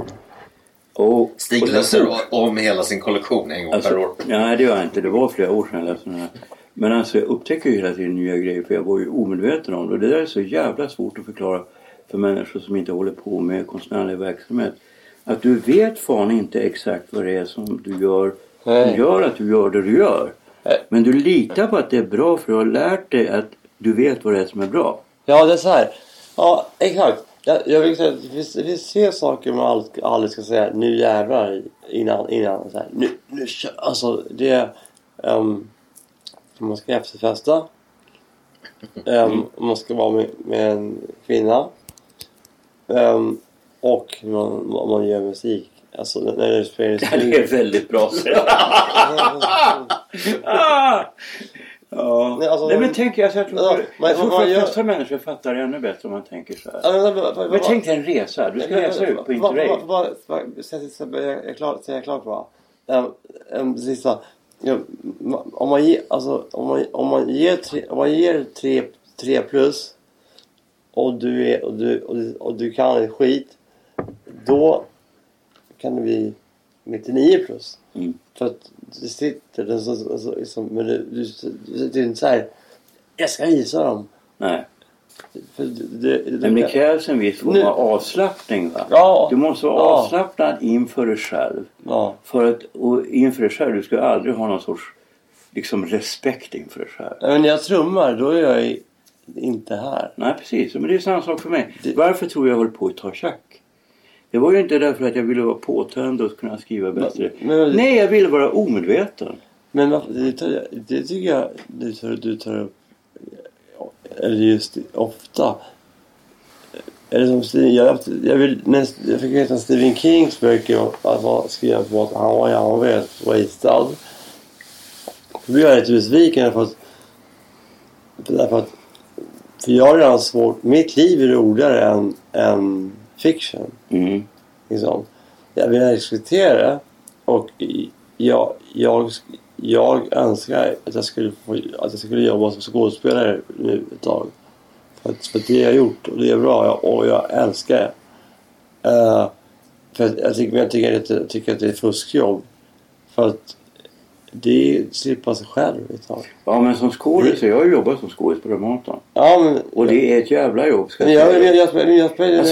Stig läser om hela sin kollektion en gång per år. Nej, det gör jag inte. Det var flera år sedan jag läste den här. Men alltså jag upptäcker ju hela tiden nya grejer för jag var ju omedveten om det. Och det där är så jävla svårt att förklara för människor som inte håller på med konstnärlig verksamhet. Att du vet fan inte exakt vad det är som du gör. Som gör att du gör det du gör. Men du litar på att det är bra för du har lärt dig att du vet vad det är som är bra. Ja, det är så här. Ja, exakt. Jag vill säga att vi ser saker man aldrig ska säga nu jävlar innan så här. Nu alltså det man ska efterfesta. Man ska vara med en kvinna. Och man gör musik. Alltså, när det spelar det är väldigt bra sätt. Ja. Nej, alltså, men tänk jag tror de flesta människor fattar det ännu bättre om man tänker så här. Men tänk dig en resa. Du ska resa ut på Interrail. Jag är klar på sista. Om man ger 3 plus och du kan skit då kan det bli 99 plus. Mm. För att det sitter så, men det är inte så här jag ska visa dem. Nej. Men det krävs en viss form av avslappning, va? Ja, du måste vara avslappnad inför dig själv. Ja. Och inför dig själv, du ska aldrig ha någon sorts liksom respekt inför dig själv. Men när jag trummar, då är jag inte här. Nej, precis. Men det är samma sak för mig. Varför tror jag håller på att ta schack? Det var ju inte därför att jag ville vara påtänd och kunna skriva bättre. Men... Nej, jag ville vara omedveten. Men det tycker jag du tar upp. Eller just ofta. Eller som Steve, jag fick veta Stephen Kings böcker om att han skrev på att han var helt wasted. Då blev jag lite besviken för jag har redan svårt. Mitt liv är roligare än fiction. Mm. Liksom. Jag vill respektera och jag önskar att jag skulle jobba som skådespelare nu ett tag. För det jag har gjort, och det är bra, och jag älskar det. För jag tycker att det är fuskjobb. För att det slipper sig själv ett tag. Ja, men som skådespelare, jag har jobbat som skådespelare på och det är ett jävla jobb.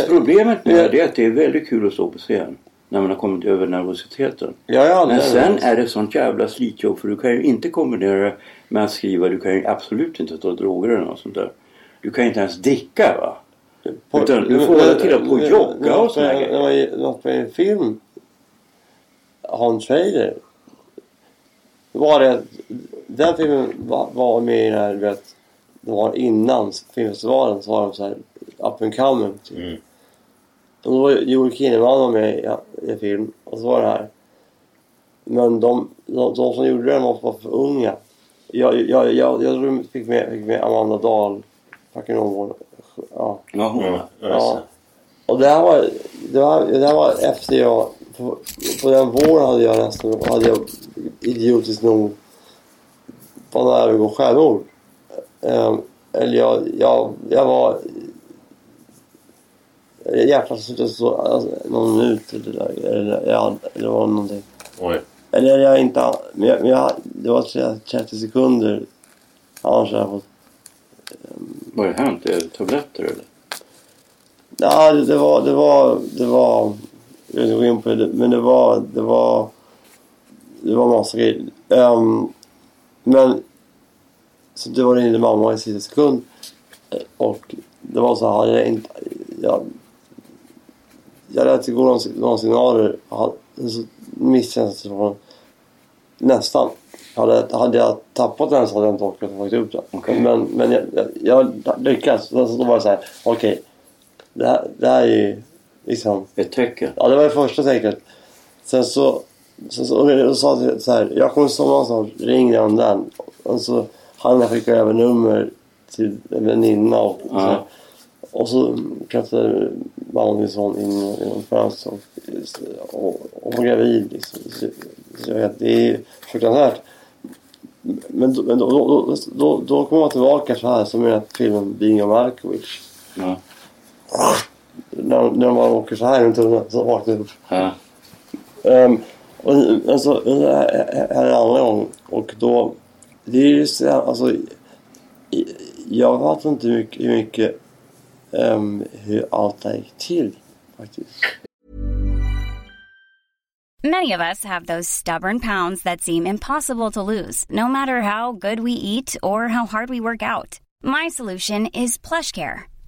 Problemet med det är att det är väldigt kul att stå på scen. När man har kommit över nervositeten. Ja, men sen är det sånt jävla slitjobb. För du kan ju inte kombinera med att skriva. Du kan ju absolut inte ta droger eller något sånt där. Du kan inte ens dricka, va? Utan du får hålla till att på jogga och sådana grejer. Det var en film. Hans Fader. Den filmen var med i den här, vet. Det var innan filmsvaren. Så var de så här up and coming. Mm. Och då var Joel Kinnaman var med i film. Och så var det här. Men de som gjorde den var för unga. Jag fick med Amanda Dahl. Fucking område. Ja. Ja. Och det här var efter jag... På den våren hade jag idiotiskt nog... På den här övergång självord. Eller jag var... Jävlar, så inte så någon minut eller var någonting. Oj. Eller jag inte, men jag det var 30 sekunder. Annars hade jag fått. Vad hade hänt? Är det tabletter eller? Nej, det var jag vet inte gå in på det, men det var massa grejer. Men så det var ringde mamma i 10 sekund och det var så här jag lät det gå några signaler så misstänks från nästan hade jag tappat den så hade jag inte orkat få upp den. Okay. Men jag lyckades så då var det så här okej. Det här är ju liksom ett tecken. Ja, det var det första tecknet. Sen så sa jag så här jag kommer som någonstans ringde om den och så han skickade över nummer till en väninna och så här. Och så kastade Magnusson in i en frans och var gravid liksom. Så jag vet, det är fruktansvärt. Men då kommer man tillbaka så här som i den här filmen Being a Markowitz. Ja. När man åker så här runt och så vaknar upp. Ja. Och så här är det andra gång. Och då, det är ju så här, alltså jag vet inte hur mycket hur allt det gick till, faktiskt. Many of us have those stubborn pounds that seem impossible to lose, no matter how good we eat or how hard we work out. My solution is PlushCare.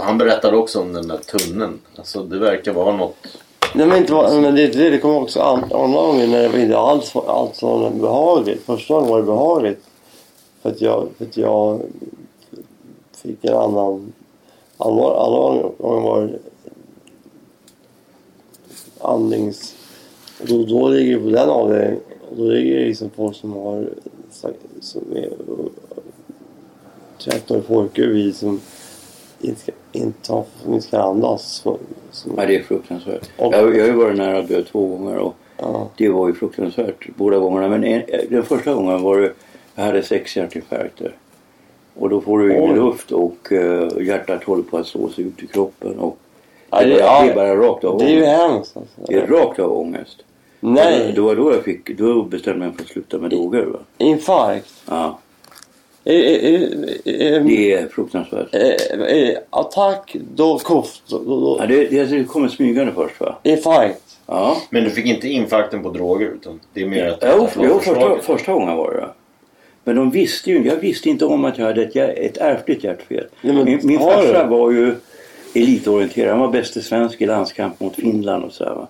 Han berättade också om den där tunneln. Alltså det verkar vara något. Nej, men inte var, men det kom också andra gången när det var inte alls var behagligt. Första gången var det behagligt för att jag fick en annan. Alla gånger var andnings. Då ligger det på den avvägen. Då ligger det liksom folk som har som är 13 folk vi som inte ska andas. Ja, det är fruktansvärt. Jag har ju varit nära att dö 2 gånger och det var ju fruktansvärt båda gångerna. Men den första gången var det, jag hade 6 hjärtinfarkter. Och då får du ingen luft och hjärtat håller på att slås ut i kroppen och det är bara rakt av ångest. Det är ju hemskt. Alltså. Det är rakt av ångest. Nej. Det var då jag fick, då bestämde jag mig för att sluta med droger, va? Infarkt? Ja. Det är fruktansvärt. Attack, då koft. Då. Ja, det kommer smygande först, va? Infarkt. Ja. Men du fick inte infarkten på droger utan det är mer att... Jo, första gången var det. Men de visste ju, jag visste inte om att jag hade ett ärftligt hjärtfel. Ja, min farsa var ju elitorienterad. Han var bäste svensk i landskamp mot Finland och så här, va?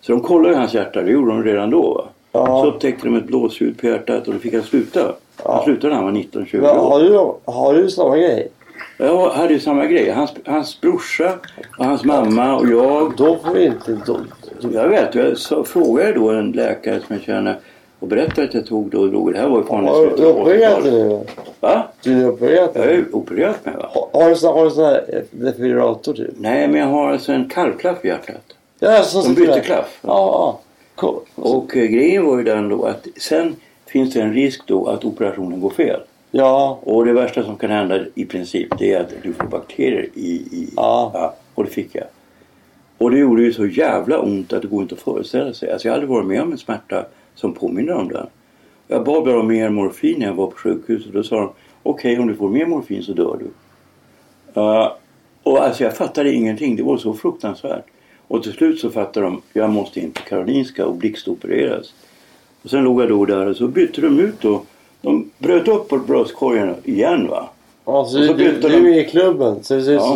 Så de kollade hans hjärta, det gjorde de redan då, va? Ja. Så upptäckte de ett blåsljud på hjärtat och då fick han sluta. Ja. Han slutade när han var 19-20 år. Har du samma grej? Jag hade ju samma grej. Hans brorsa och hans mamma och jag. Då får vi inte... Jag vet, jag frågade då en läkare som jag känner... Och berättade att jag tog då och drog. Det här var ju fan i slutet av 80-talet. Va? Du är opererat? Jag är opererat med, va? Har du sån här defibrator typ? Nej, men jag har alltså en kalvklaff i hjärtat. Ja, de byter klaff. Ja, cool. Och grejen var ju den då att sen finns det en risk då att operationen går fel. Ja. Och det värsta som kan hända i princip det är att du får bakterier i ja. Och det fick jag. Och det gjorde ju så jävla ont att det går inte att föreställa sig. Alltså jag har aldrig varit med om en smärta som påminner om den. Jag bad bara om mer morfin när jag var på sjukhuset. Då sa de, okej, om du får mer morfin så dör du. Och alltså jag fattade ingenting. Det var så fruktansvärt. Och till slut så fattade de, jag måste in till Karolinska och blixtopereras. Och sen låg jag då där och så bytte de ut då. De bröt upp på bröstkorgen igen, va? Ja, så du är i klubben. Så det ser ut som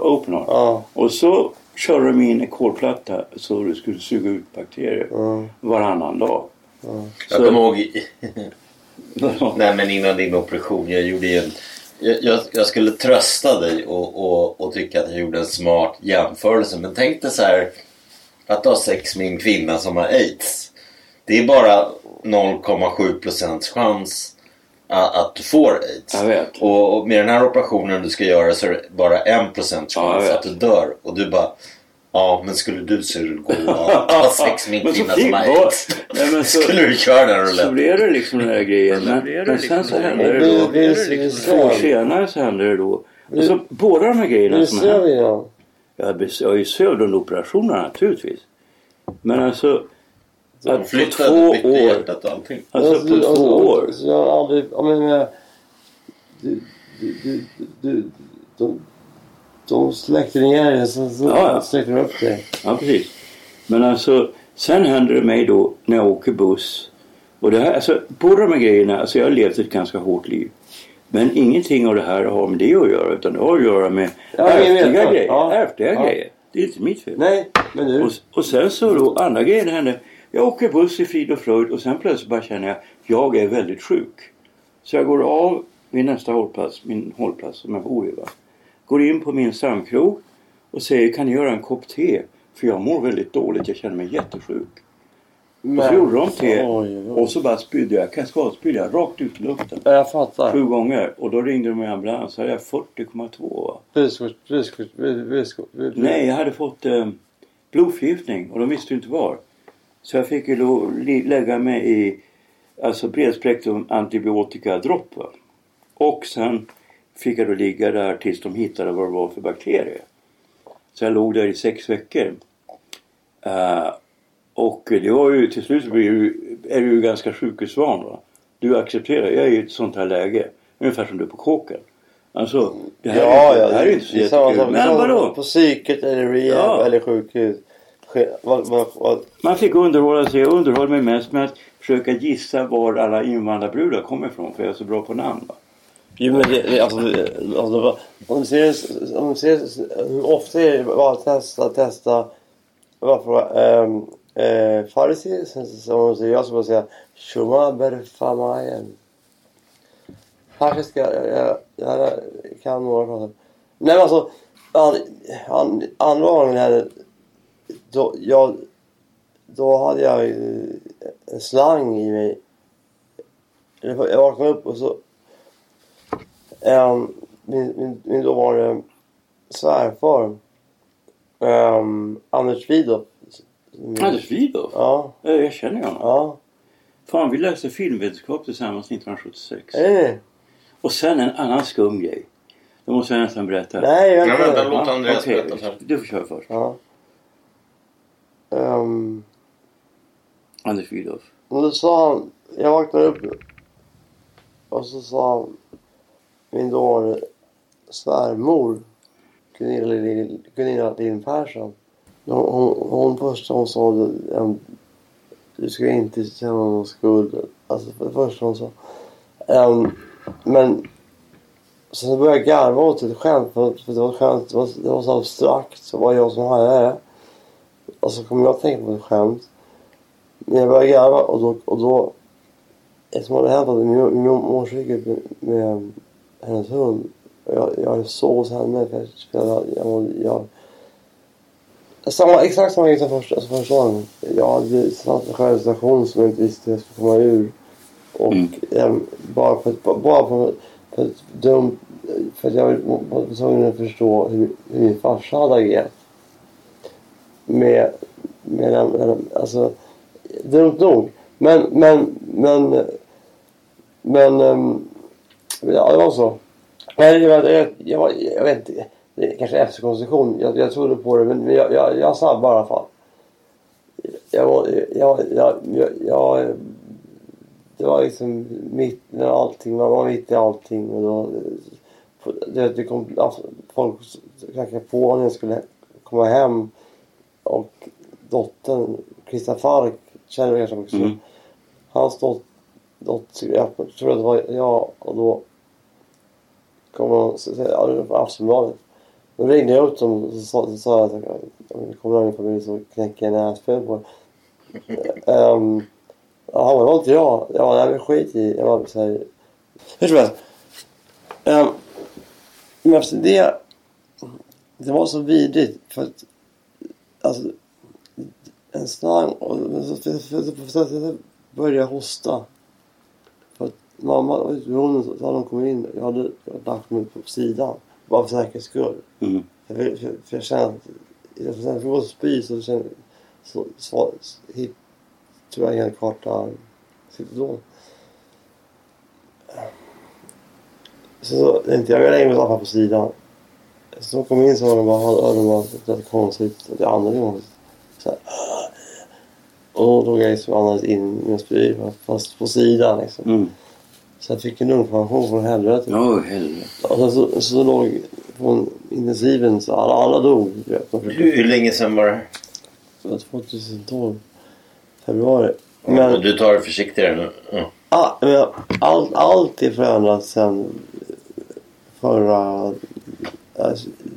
open heart. Ja. Och så... körde de in en kolplatta så du skulle suga ut bakterier varannan dag. Mm. Så... Jag kommer ihåg... Nej, men innan din operation, jag gjorde en... Jag skulle trösta dig och tycka att jag gjorde en smart jämförelse. Men tänk dig så här, att ha sex med en kvinna som har AIDS. Det är bara 0,7% chans att du får AIDS. Jag vet. Och med den här operationen du ska göra så är det bara 1% chans att du dör. Och du bara, men skulle du så gå och ha sex med en kvinna som har AIDS? Nej, men så, skulle du köra den rullet? Så blev det liksom den här grejen. Men sen så händer det då. Senare så händer det då. Och så båda de här grejerna som händer. Jag är ju söd under operationerna naturligtvis. Men alltså... Att på 2 år. Alltså på 2 år. De släckte ner det. Så släckte de upp det. Ja, precis. Men alltså, sen händer det mig då när jag åker buss. Och det här, alltså, på de här grejerna, alltså jag har levt ett ganska hårt liv. Men ingenting av det här har med det att göra. Utan det har att göra med ärftliga grejer. Ja. Ärftliga grejer. Det är inte mitt fel. Nej, men du. Och sen så då, andra grejer händer. Jag åker buss i frid och fröjd och sen plötsligt bara känner jag är väldigt sjuk. Så jag går av vid nästa hållplats, min hållplats som jag bor i, va? Går in på min samkrog och säger, kan ni göra en kopp te? För jag mår väldigt dåligt, jag känner mig jättesjuk. Men, och så gjorde de te och så bara spydde jag, kaskadspydde jag rakt ut i luften. Jag fattar. 7 gånger och då ringde de i ambulans så hade jag 40,2, va? Nej, jag hade fått blodförgiftning och de visste inte var. Så jag fick ju då lägga mig i alltså bredspektrum antibiotikadropp. Och sen fick jag då ligga där tills de hittade vad det var för bakterier. Så jag låg där i 6 veckor. Och det var ju till slut är du ju ganska sjukhusvan, va? Du accepterar, jag är ju i ett sånt här läge. Ungefär som du på kåken. Alltså, det här är ju inte så jättekul. Men vadå? På psyket eller rehab eller sjukhus. Man fick underhålla sig. Jag underhåller mig mest med att försöka gissa var alla invandrarbrudar kommer ifrån. För jag är så bra på namn, va? Jo, men det, alltså om de ser ofta är det bara att testa varför farsi som säger jag skulle säga shuma berfamayen. Farsi jag kan några prata. Nej, men alltså andra gången här då hade jag en slang i mig. Jag vaknade upp och så min då var det svärfar Anders Widorf. Anders Widorf? Ja. Jag känner honom. Ja. Fan, vi läste filmvetenskap tillsammans 1976. Och sen en annan skum grej. Det måste jag nästan berätta. Nej, jag vänta, låt Andreas berätta först. Du får köra först. Ja. Anders Widorf. Och då sa han, jag vaknade upp och så sa han, min dåvarande svärmor Gunilla Linn Persson, hon första hon sa du ska inte känna någon skuld, alltså för det första hon sa men sen började jag garva åt ett skämt för det var skämt, det var så abstrakt, så var jag som hade och så kom jag att tänka på ett skämt när jag började garva och då eftersom det hade hänt att min mor med hennes hund. Jag såg hos henne för jag exakt samma grej som första gången. Jag hade satt en självstation som jag inte visste hur jag skulle komma ur. Och bara för att jag var tvungen att förstå hur min farsa hade agerat. Alltså dumt nog. Men ja, det var så. Nej, jag vet inte. Det kanske är efterkonstruktion. Jag trodde på det, men jag sa bara fan. Det var liksom mitt i allting. Man var mitt i allting. Och då, det kom, alltså, folk knackade på när jag skulle komma hem. Och dottern, Krista Fark, känner jag kanske också. Mm. Hans dotter, jag tror att det var jag. Och då kommer och säger på Aftonbladet. Då ringde jag upp dem och så sa jag att om jag kommer in på mig så knäcker jag näsföl på det. Han var inte jag. Jag var där med skit i. Jag var så här. Hur tror jag? Men efter det var så vidrigt för att alltså en slang och så började jag hosta. Mamma och hon sa de kom in. Jag hade lagt mig på sidan. Bara för säkerhets skull. Mm. För jag kände att jag får spy så tror jag ingen karta sitter då. Så tänkte jag lägger mig på sidan. Så de kom in så var de bara rätt konstigt. Det andra gången. Så här. Och då jag som annars in med spy. Fast på sidan liksom. Mm. Så jag fick en lungpension från helvete. Ja, helvete. Och så låg från intensiven så alla dog. Hur länge sedan var det? 2012. Februari. Men, ja, du tar det försiktigare nu. Ja. Allt är förändrat sedan förra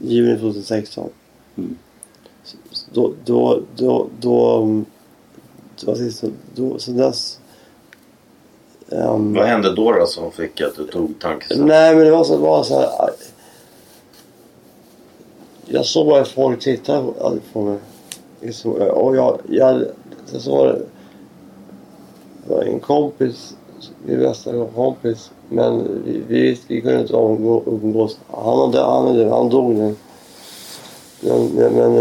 juni 2016. Mm. Då så dess. Vad hände då som fick att du tog tankesätt? Nej, men det var så här, jag såg bara folk titta på mig. Och jag såg det. Det var en kompis, min bästa kompis, men vi kunde inte umgås. Han dog nu. Men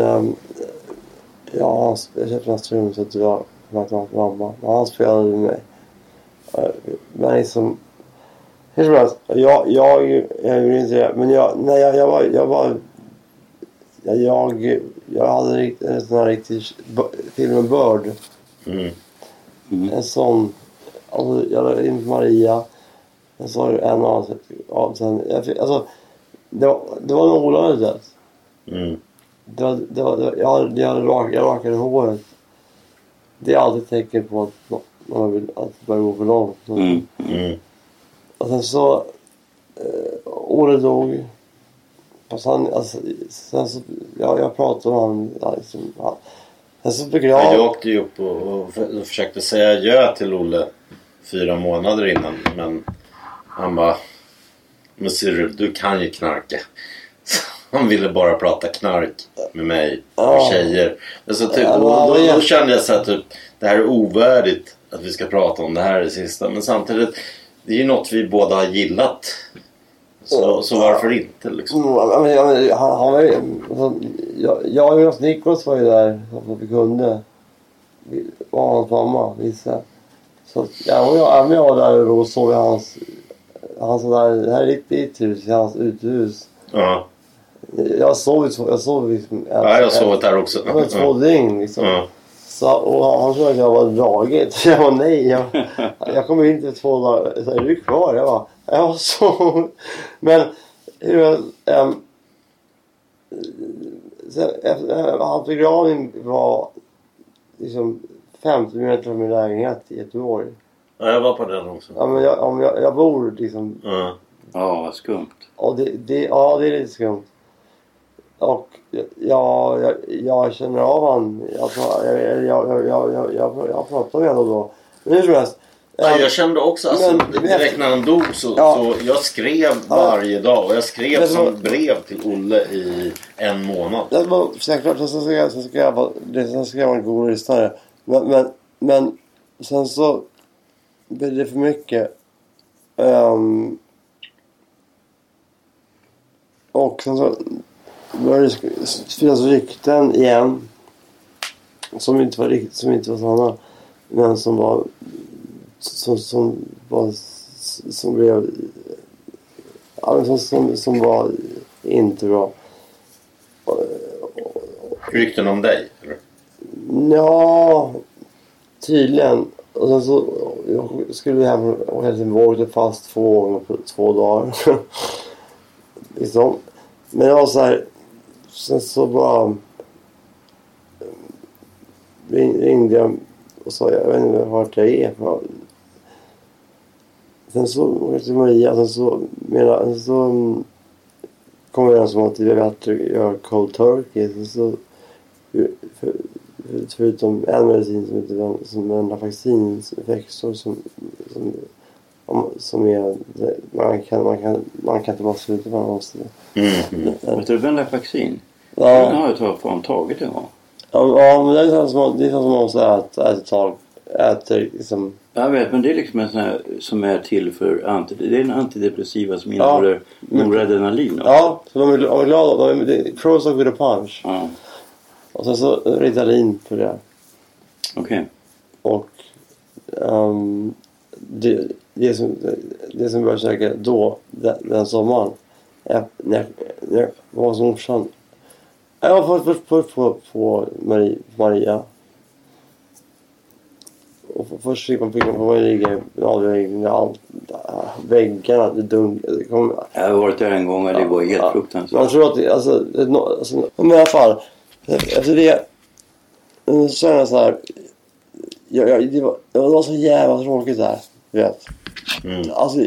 ja, jag köpte hans rum så att jag märkte hans mamma. Han spelade med mig. Men som hur som helst, jag vill inte det, men jag hade en sån här riktig filmen Bird. En sån, alltså jag var in på Maria, jag såg en av sen, alltså det var nog olagligt där. Jag rakade håret. Det är alltid tecken på att man vill alltid bara gå för långt. Och sen så Året dog. Sen så, jag pratade om honom. Liksom, ja. Sen så fick jag... Jag åkte ju upp och försökte säga adjö till Olle 4 månader innan. Men han bara... Men Cyril, du kan ju knarka. Så han ville bara prata knark med mig och tjejer. Så typ, då kände jag så här, typ, det här är ovärdigt att vi ska prata om det här i sista. Men samtidigt, det är ju något vi båda har gillat. Så varför inte liksom? Jag och Jonas Nikos var ju där som vi kunde. Och hans mamma, vissa. Så jag var där och sov i hans... Han sa där, det här är ditt hus, i hans uthus. Ja. Jag sov liksom... jag sov där också. Det var 2 dygn liksom. Ja. Så, och han sa att jag var dragit. Jag var nej. Jag kommer inte 2 dagar. Så är du kvar? Jag bara... Jag sov. Men... Han tog graven var... Liksom... 50 minuter från min lägenhet i Göteborg. Ja, jag var på den också. Ja, men jag bor liksom... Mm. Ja, skumt. Och det är lite skumt. Och jag känner av han. Jag pratar med honom då. Men hur som helst. Ja, jag kände också, alltså, men, direkt när han dog så jag skrev varje dag. Och jag skrev som brev till Olle i 1 månad. Det var säkert, sen skrev jag en god listare. Men sen så... blev det för mycket. Och sen så började det finnas rykten igen som inte var sanna, men som var inte bra. Rykten om dig? Ja, tydligen. Och sen så skulle vi hem och Helsingborg till fast 2 gånger på 2 dagar. liksom. Men jag var så här, sen så bara ringde jag och sa, jag vet inte vart jag är. Sen så åkte till Maria, sen så kom det en som att vi bättre göra cold turkey. Sen så förutom en medicin som inte som en vaccinväxter som är man kan inte bara sluta på något sätt. Men du väl ett vaccin? Ja, jag har ju tagit det va. Ja, men det är som man säger att liksom, jag vet, men det är liksom en sån här som är till för antidepressiva som innehåller noradrenalin. Ja, så de är glada, de är Prozac with a punch. Ja. Och sen så Ritalin för det. Okej. Okay. Och det som började käka då, den sommaren. Jag var hos morsan. Jag var först på Maria. Och först fick man på Maria avvägning och allt. Väggarna, det dunkade. Jag har varit där en gång och det var helt fruktansvärt. Jag tror att det, men i alla fall... Efter det så kände jag så här, det var så jävla tråkigt där, vet. Mm. Alltså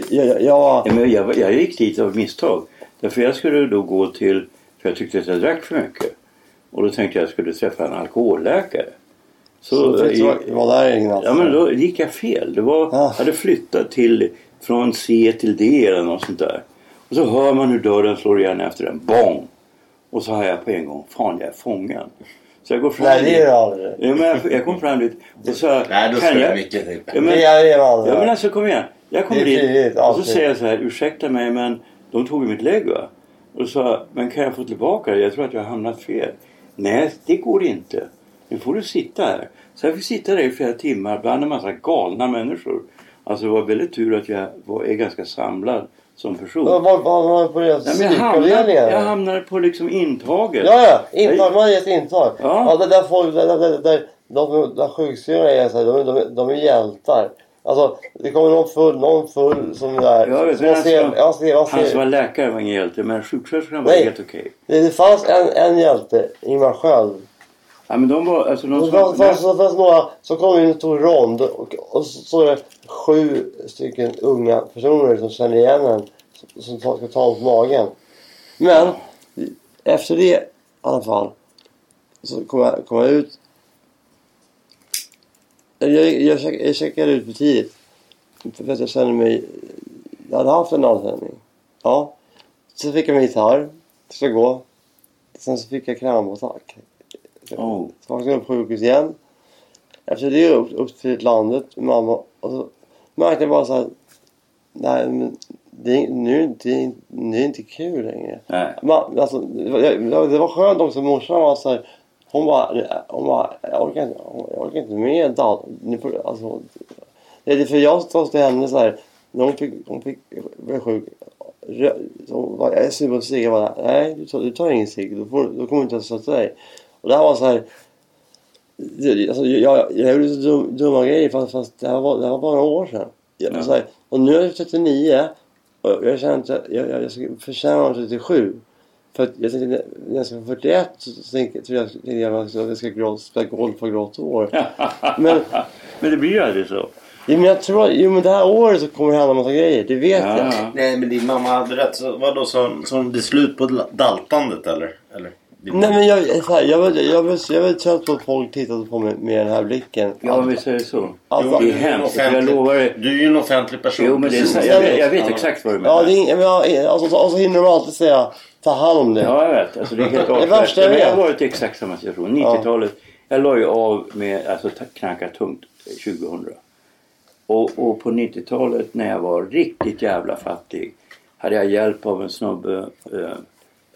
jag gick dit av misstag. Därför jag skulle då gå till, för jag tyckte att jag drack för mycket. Och då tänkte jag skulle träffa en alkoholläkare. Så var där ingen alls. Ja, men då gick jag fel. Det var hade flyttat till från C till D eller något sånt där. Och så hör man hur dörren slår igen efter en bong. Och så har jag på en gång, fan jag är fångad. Så jag går fram. Nej, det är aldrig. Ja, men jag kom fram dit och så nej, då kan jag mycket till. Ja, men alltså kom igen. Jag kommer dit och så säger jag så här, ursäkta mig men de tog ju mitt lägg va. Och så, men kan jag få tillbaka det? Jag tror att jag har hamnat fel. Nej, det går inte. Nu får du sitta här. Så jag fick sitta där i flera timmar bland en massa galna människor. Alltså det var väldigt tur att jag var ganska samlad som person. Var på det? Nej, jag hamnade på liksom intaget. Ja, intag, man ges intag. Ja. Ja, där folk, där sjuksyrorna är så här, de är hjältar. Alltså, det kommer någon full som där. Jag ser. Han som var läkare var ingen hjälte, men sjuksköterskan var helt okej. Det fanns en hjälte, Ingvar själv. Ja, men de var, alltså det fanns några som kom in och tog rond och så är det 7 stycken unga personer som känner igen en som ska ta mot magen. Men efter det i alla fall så kom jag ut. Jag checkade ut för tidigt. För att jag kände mig... Jag hade haft en avsändning. Ja. Så fick jag min gitarr. Det ska gå. Sen så fick jag krampattack. Så jag skulle på sjukhus igen. Efter det upp till landet. Mamma. Och så märkte jag bara så här... Nej, men det är inte kul längre. Nej. Man, alltså, det var skönt också. Morsan var så här... Hon bara, jag orkar inte med alltså, det är för jag stod till henne så här, när hon fick var sjuk, så var jag sur på Stig, jag bara, nej, du tar ingen Stig, då kommer inte att sätta dig. Och det här var så här, alltså, jag gjorde så dumma grejer, fast det här var bara några år sedan. Ja. Så här, och nu är jag 39, och jag känner inte, jag ska förtjäna 37. För att jag tänkte, när jag ska vara 41 så tänkte jag att jag ska spela golf på grått år. Men det blir ju aldrig så. Ja, men jag tror det här året så kommer det hända en massa grejer, det vet jag. Nej, men din mamma hade rätt. Så, vadå, som det slut på daltandet eller? Nej, men jag var trött på att folk tittade på mig med den här blicken. Ja, men visst är det så. Alltså, det är hemskt, jag lovar det. Du är ju en offentlig person. Jo, men det är så. Jag vet exakt vad du menar. Ja, och så hinner de alltid säga... Ta hand om det. Ja, jag vet. Alltså, det är helt avsvärt. Jag har varit i exakt samma situation. 90-talet. Ja. Jag la ju av med alltså, knacka tungt 2000. Och på 90-talet när jag var riktigt jävla fattig hade jag hjälp av en snubbe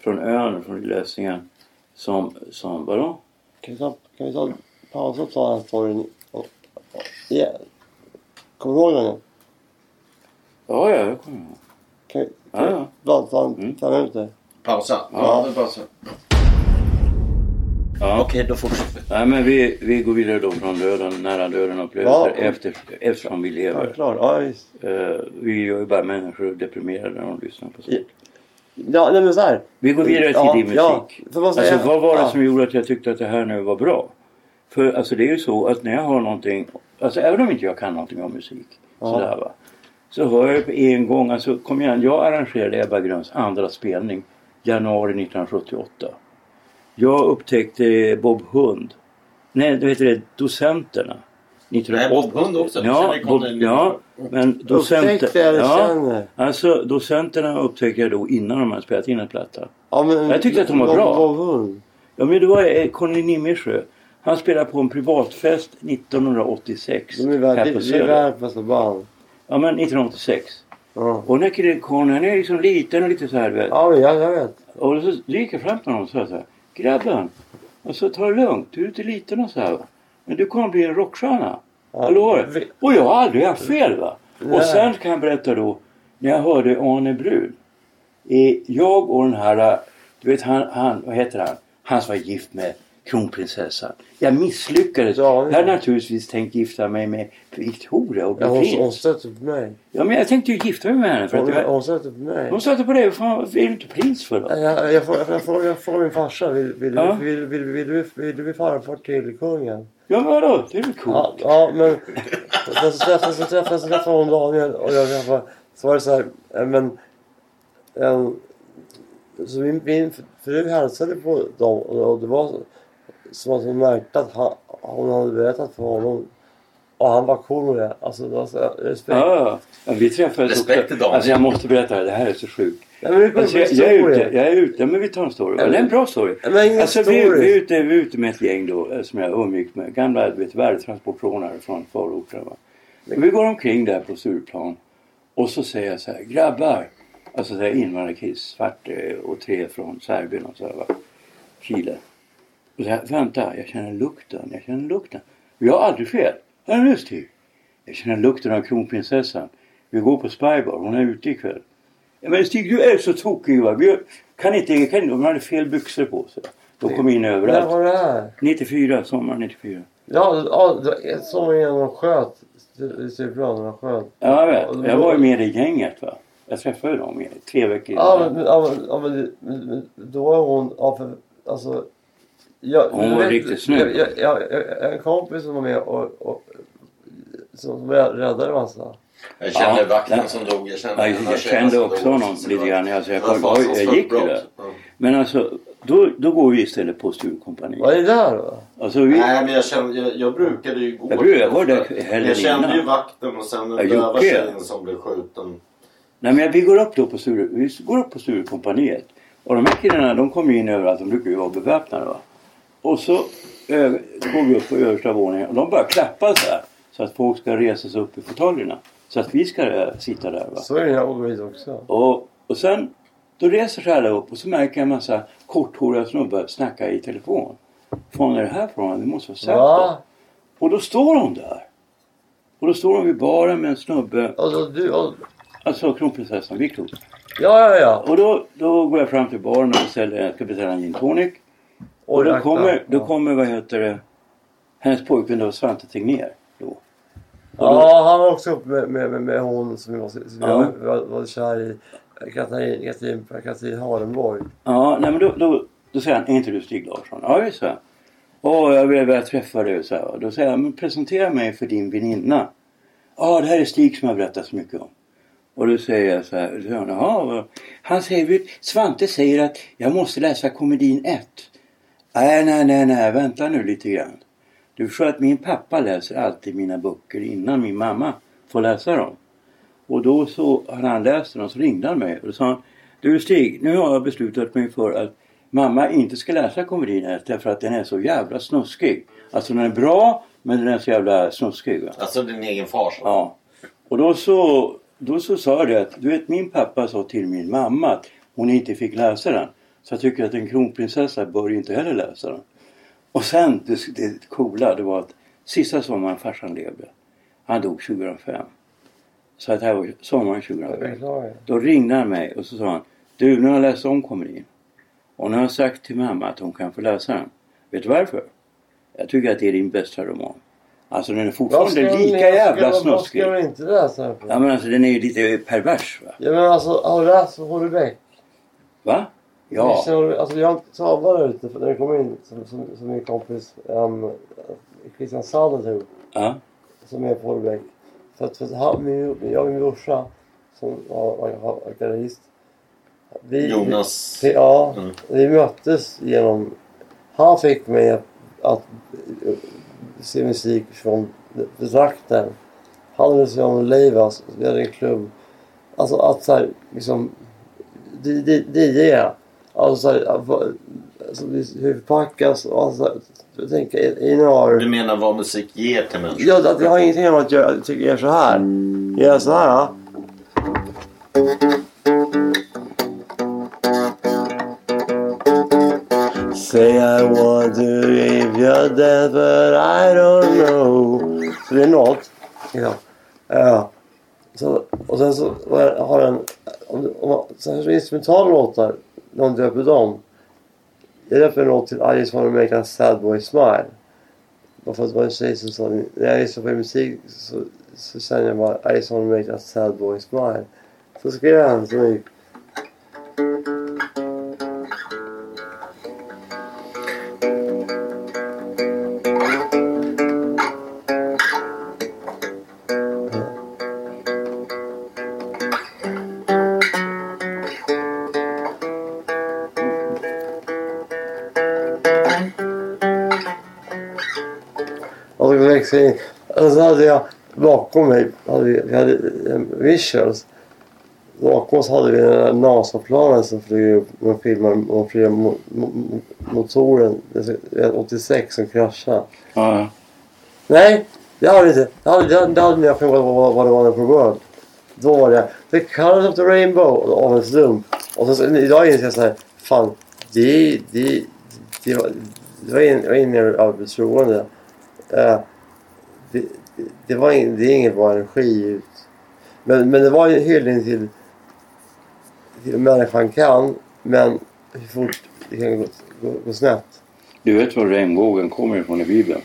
från ön, från lösningen som vadå? Kan vi ta en paus och ta den här storyn? Yeah. Kommer du ihåg den? Ja, jag kommer ihåg. Kan vi ta en pausa. Ja, det pausa. Ja. Okej, då fortsätter. Nej, men vi går vidare då från döden, nära döden och plötsligt eftersom vi lever. Vi gör ju bara människor deprimerade när de lyssnar på sånt. Ja, men så här. Vi går vidare till din musik. Ja, vad var det som gjorde att jag tyckte att det här nu var bra? För alltså det är ju så att när jag har någonting, alltså även om inte jag kan någonting om musik så där va. Så hör jag på en gång, alltså kom igen, jag arrangerade Ebba Gröns andra spelning januari 1978. Jag upptäckte Bob Hund. Nej, det heter det Docenterna. 1980. Nej, Bob Hund också. Men Docenterna. Ja, alltså Docenterna upptäckte jag då innan de hade spelat in en platta. Ja, men, jag tyckte att de var bra. Bob Hund. Ja, men det var Conny Nimmersjö. Han spelade på en privatfest 1986. Det är världens band. Ja, men 1986. Ja. Och den här kornen är liksom liten och lite så här, vet. Ja, jag vet. Och så gick jag fram till honom och sa så här, grabben, och så tar det lugnt, du är inte liten och så här, va? Men du kommer bli en rockstjärna. Ja. Och jag har aldrig haft fel, va? Ja. Och sen kan jag berätta då, när jag hörde Arne Brun, jag och den här, du vet han, vad heter han? Han som var gift med kronprinsessan. Jag misslyckades. Ja. Jag hade naturligtvis tänkt gifta mig med Victoria och bli prins. Hon stötte på mig. Ja, men jag tänkte ju gifta mig med henne. Hon stötte på mig. Hon stötte på dig. Vad är du inte prins för då? Jag frågar min farsa. Vill du bli farfar till kungen? Ja, men vadå? Det är väl coolt. Ja, men... Så träffade hon Daniel och jag träffade... Så var det så här... Men... Så min fru hälsade på dem och det var... Som att hon märkte att hon hade berättat för honom. Och han var cool med det. Alltså det var så respekt. Ja, vi träffades respekt också. Alltså jag måste berätta, det här är så sjukt. Ja, alltså, jag är ute, men vi tar en story. Ja, det är en bra story. Men alltså, vi är ute med ett gäng då, som jag umgick med. Gamla värdetransportrånare från förorterna. Vi går omkring där på Surplan. Och så säger jag så här, grabbar. Alltså så här invandrarkiss, svart och tre från Serbien och så här, va? Chile. Och så här, vänta, jag känner lukten. Jag har aldrig fel. Ja, just det. Jag känner lukten av kronprinsessan. Vi går på Spybar, hon är ute ikväll. Ja, men Stig, du är så tokig, va? Vi kan inte, hon hade fel byxor på sig. De kom in överallt. När var det här? 94, sommar 94. Ja, sommar genom sköt. Ja, jag var ju med i gänget, va? Jag träffade dem i 3 veckor. Men då är hon... Alltså... Hon var riktigt snygg. En kompis som var med och som räddade massa. Jag kände vakten som dog. Jag kände också någon lite grann. Alltså, jag gick ju där. Ja. Men alltså, då går vi istället på Sturkompaniet. Vad är det där då? Alltså, nej, men jag brukade ju gå. Jag kände ju vakten och sen den döva tjejen som blev skjuten. Nej, men vi går upp då på Sturkompaniet. Och de här killarna, de kom in överallt. De brukar ju vara beväpnade, va? Och så går vi upp på översta våningen. Och de börjar klappa så här. Så att folk ska resa sig upp i fåtöljerna. Så att vi ska sitta där, va? Så är det här året också. Och sen, då reser sig alla upp. Och så märker jag en massa korthåriga snubbar snacka i telefon. Fan, är det här från? Det måste vara säkert. Och då står de där. Och då står de vid baren med en snubbe. Alltså kronprinsessan Victoria. Ja. Och då går jag fram till baren och ska beställa en gin tonic. Och då kommer hennes pojkvän då, Svante Tegnér. Ja, han var också upp med hon som jag var kär i, Katrin Harenborg. Ja, nej, men då säger han, är inte du Stig Larsson? Ja, just det. Åh, jag vill träffa dig, så här. Då säger han, men presentera mig för din väninna. Ja, det här är Stig som jag berättat så mycket om. Och då säger jag så här, jaha. Han säger, Svante säger att jag måste läsa komedin 1. Nej, vänta nu lite grann. Du förstår att min pappa läser alltid mina böcker innan min mamma får läsa dem. Och då så hade han läst dem och så ringde han mig. Och då sa han, du Stig, nu har jag beslutat mig för att mamma inte ska läsa komedin här. Därför att den är så jävla snuskig. Alltså den är bra, men den är så jävla snuskig. Va? Alltså din egen far så. Ja. Och då så sa jag det att, du vet, min pappa sa till min mamma att hon inte fick läsa den. Så jag tycker att en kronprinsessa bör inte heller läsa den. Och sen, det coola, det var att sista sommaren farsan levde. Han dog 2005. Så att det här var sommaren 2005. Då ringde han mig och så sa han, du, nu har jag läst om komedin. Och nu har jag sagt till mamma att hon kan få läsa den. Vet du varför? Jag tycker att det är din bästa roman. Alltså den är fortfarande lika jävla snuskig. Vad ska man inte läsa den för? Ja, men alltså den är ju lite pervers, va? Ja, men alltså, har du läst Håller Bäck? Va? Ja. Alltså jag sa där ute när det kom in som min kompis Christian Sanders ihop. Ja. Som är på Hållbäck. För han, jag och min brorsa som var gallerist. Jonas. Vi möttes genom. Han fick mig att se musik från betrakten. Han ville se om Leivas. Vi hade en klubb. Alltså att så här, liksom. Det är. Alltså hur packas och alltså jag tänker inom. Du menar vad musik ger till människor? Ja, det har ingenting att göra. Jag tycker jag är så här. Jag är så här. Ja. Say I want to if you're dead but I don't know. Så det är något. Ja. Ja. Så, och sen så har den så instrumentala låtar. Någon döper dem. Jag döper en låt till Alice Wanna Make a Sad Boy Smile. Bara för att det var en tjej som sa, när jag lyssnar på musik så känner jag bara Alice Wanna Make a Sad Boy Smile. Så skrev jag en som gick. Så hade jag bakom mig vi hade visuals. Bakom oss hade vi den där NASA-planen som flyger upp och filmar och flyger motoren 86 som kraschade. Ja. Nej, det hade inte. Det hade jag filmat vad det var på Word. Då var det The Colors of the Rainbow av en slump. Och så idag inser jag så här, fan, det var inne av betroende. Det är inget bra energi ut. Men det var en hyllning till människan kan. Men hur fort det kan gå snett. Du vet var regnbågen kommer ifrån i Bibeln?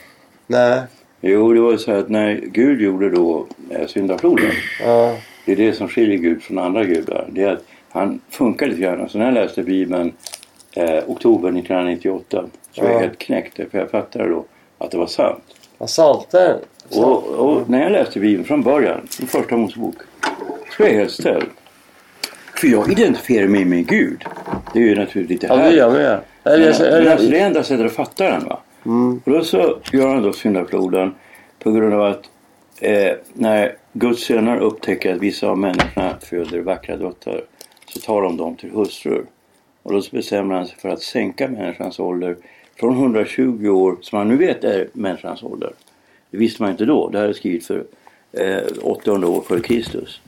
Nej. Jo, det var så att när Gud gjorde då syndafloden. Ja. Det är det som skiljer Gud från andra gudar. Det är att han funkar lite grann. Så när jag läste Bibeln oktober 1998 så jag helt knäckte. För jag fattade då att det var sant. Salter. Och när jag läste Bibeln från början, den första Mosebok, så är jag helt ställd. För jag identifierar mig med Gud. Det är ju naturligtvis lite härligt. Ja, det gör jag. Men det enda sättet att fatta den, va? Mm. Och då så gör han då syndafloden på grund av att när Guds söner upptäcker att vissa av människorna föder vackra döttrar, så tar de dem till hustrur. Och då så bestämmer han sig för att sänka människans ålder från 120 år, som man nu vet är människans ålder. Det visste man inte då. Det här är skrivet för 800 år före Kristus.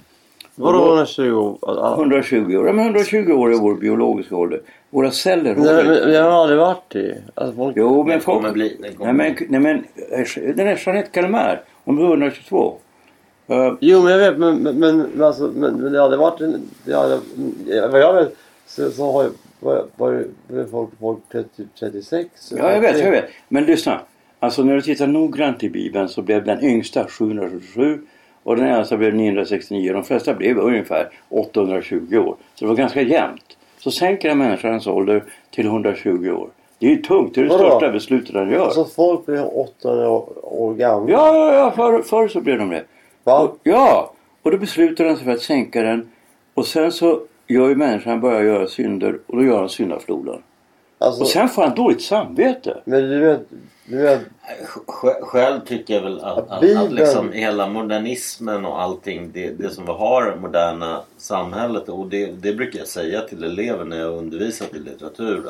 Vadå 120 år? 120 år. Ja, men 120 år är vår biologiska ålder. Våra celler håller. Nej, jag har aldrig varit i. Alltså, folk... Jo, men folk... kommer bli. Nej, men den är Jeanette Calmar om 122. Jo, men jag vet, men det hade varit en... Vad jag vet så har jag... Var folk 36? Ja, jag vet. Men lyssna. Alltså när du tittar noggrant i Bibeln så blev den yngsta 727 och den äldsta blev 969. De flesta blev ungefär 820 år. Så det var ganska jämnt. Så sänker den människans ålder till 120 år. Det är ju tungt, det är det största beslutet han gör. Så folk blir 800 år gamla? Ja, förr så blev de det. Va? Och då beslutar han sig för att sänka den. Och sen så gör ju människan börjar göra synder och då gör han syndafloden. Alltså, och sen får han dåligt samvete. Men du vet... Själv tycker jag väl att liksom hela modernismen och allting, det som vi har i moderna samhället, och det brukar jag säga till elever när jag undervisar till litteratur,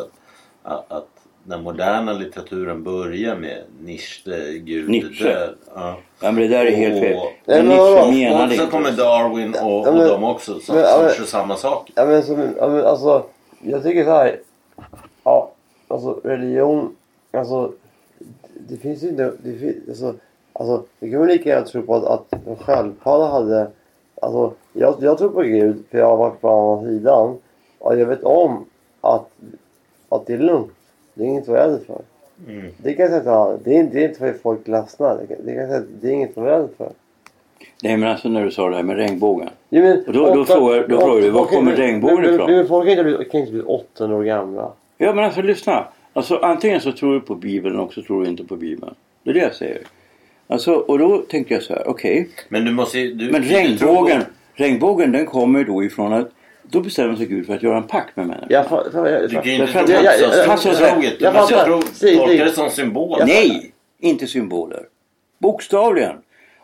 att den moderna litteraturen börjar med Nietzsche, Gud död. Ja. Ja, men det där är helt fel. Och så kommer Darwin och de också som samma sak. Ja, men alltså, jag tycker så här. Ja, alltså religion, alltså det finns ju inte, alltså det kan väl lika gärna tro på att en sköldpadda hade, alltså jag tror på Gud för jag har varit på andra sidan och jag vet om att det är lugnt, det är inget vad jag är för. Mm. Det kan jag säga att det är inte för folk ledsnar, det kan jag säga att det är inget vad jag är för. Nej, men alltså när du sa det här med regnbågen. Ja, men, och då frågar du, var kommer regnbågen ifrån? Men folk kan inte bli 800 år gamla. Ja, men alltså lyssna. Alltså antingen så tror du på Bibeln och så tror du inte på Bibeln. Det är det jag säger. Alltså, och då tänker jag så här, okej. Men regnbågen den kommer då ifrån att då bestämmer sig Gud för att göra en pakt med människor. Jag tycker inte tro tolkar det som symboler. Nej, inte symboler. Bokstavligen.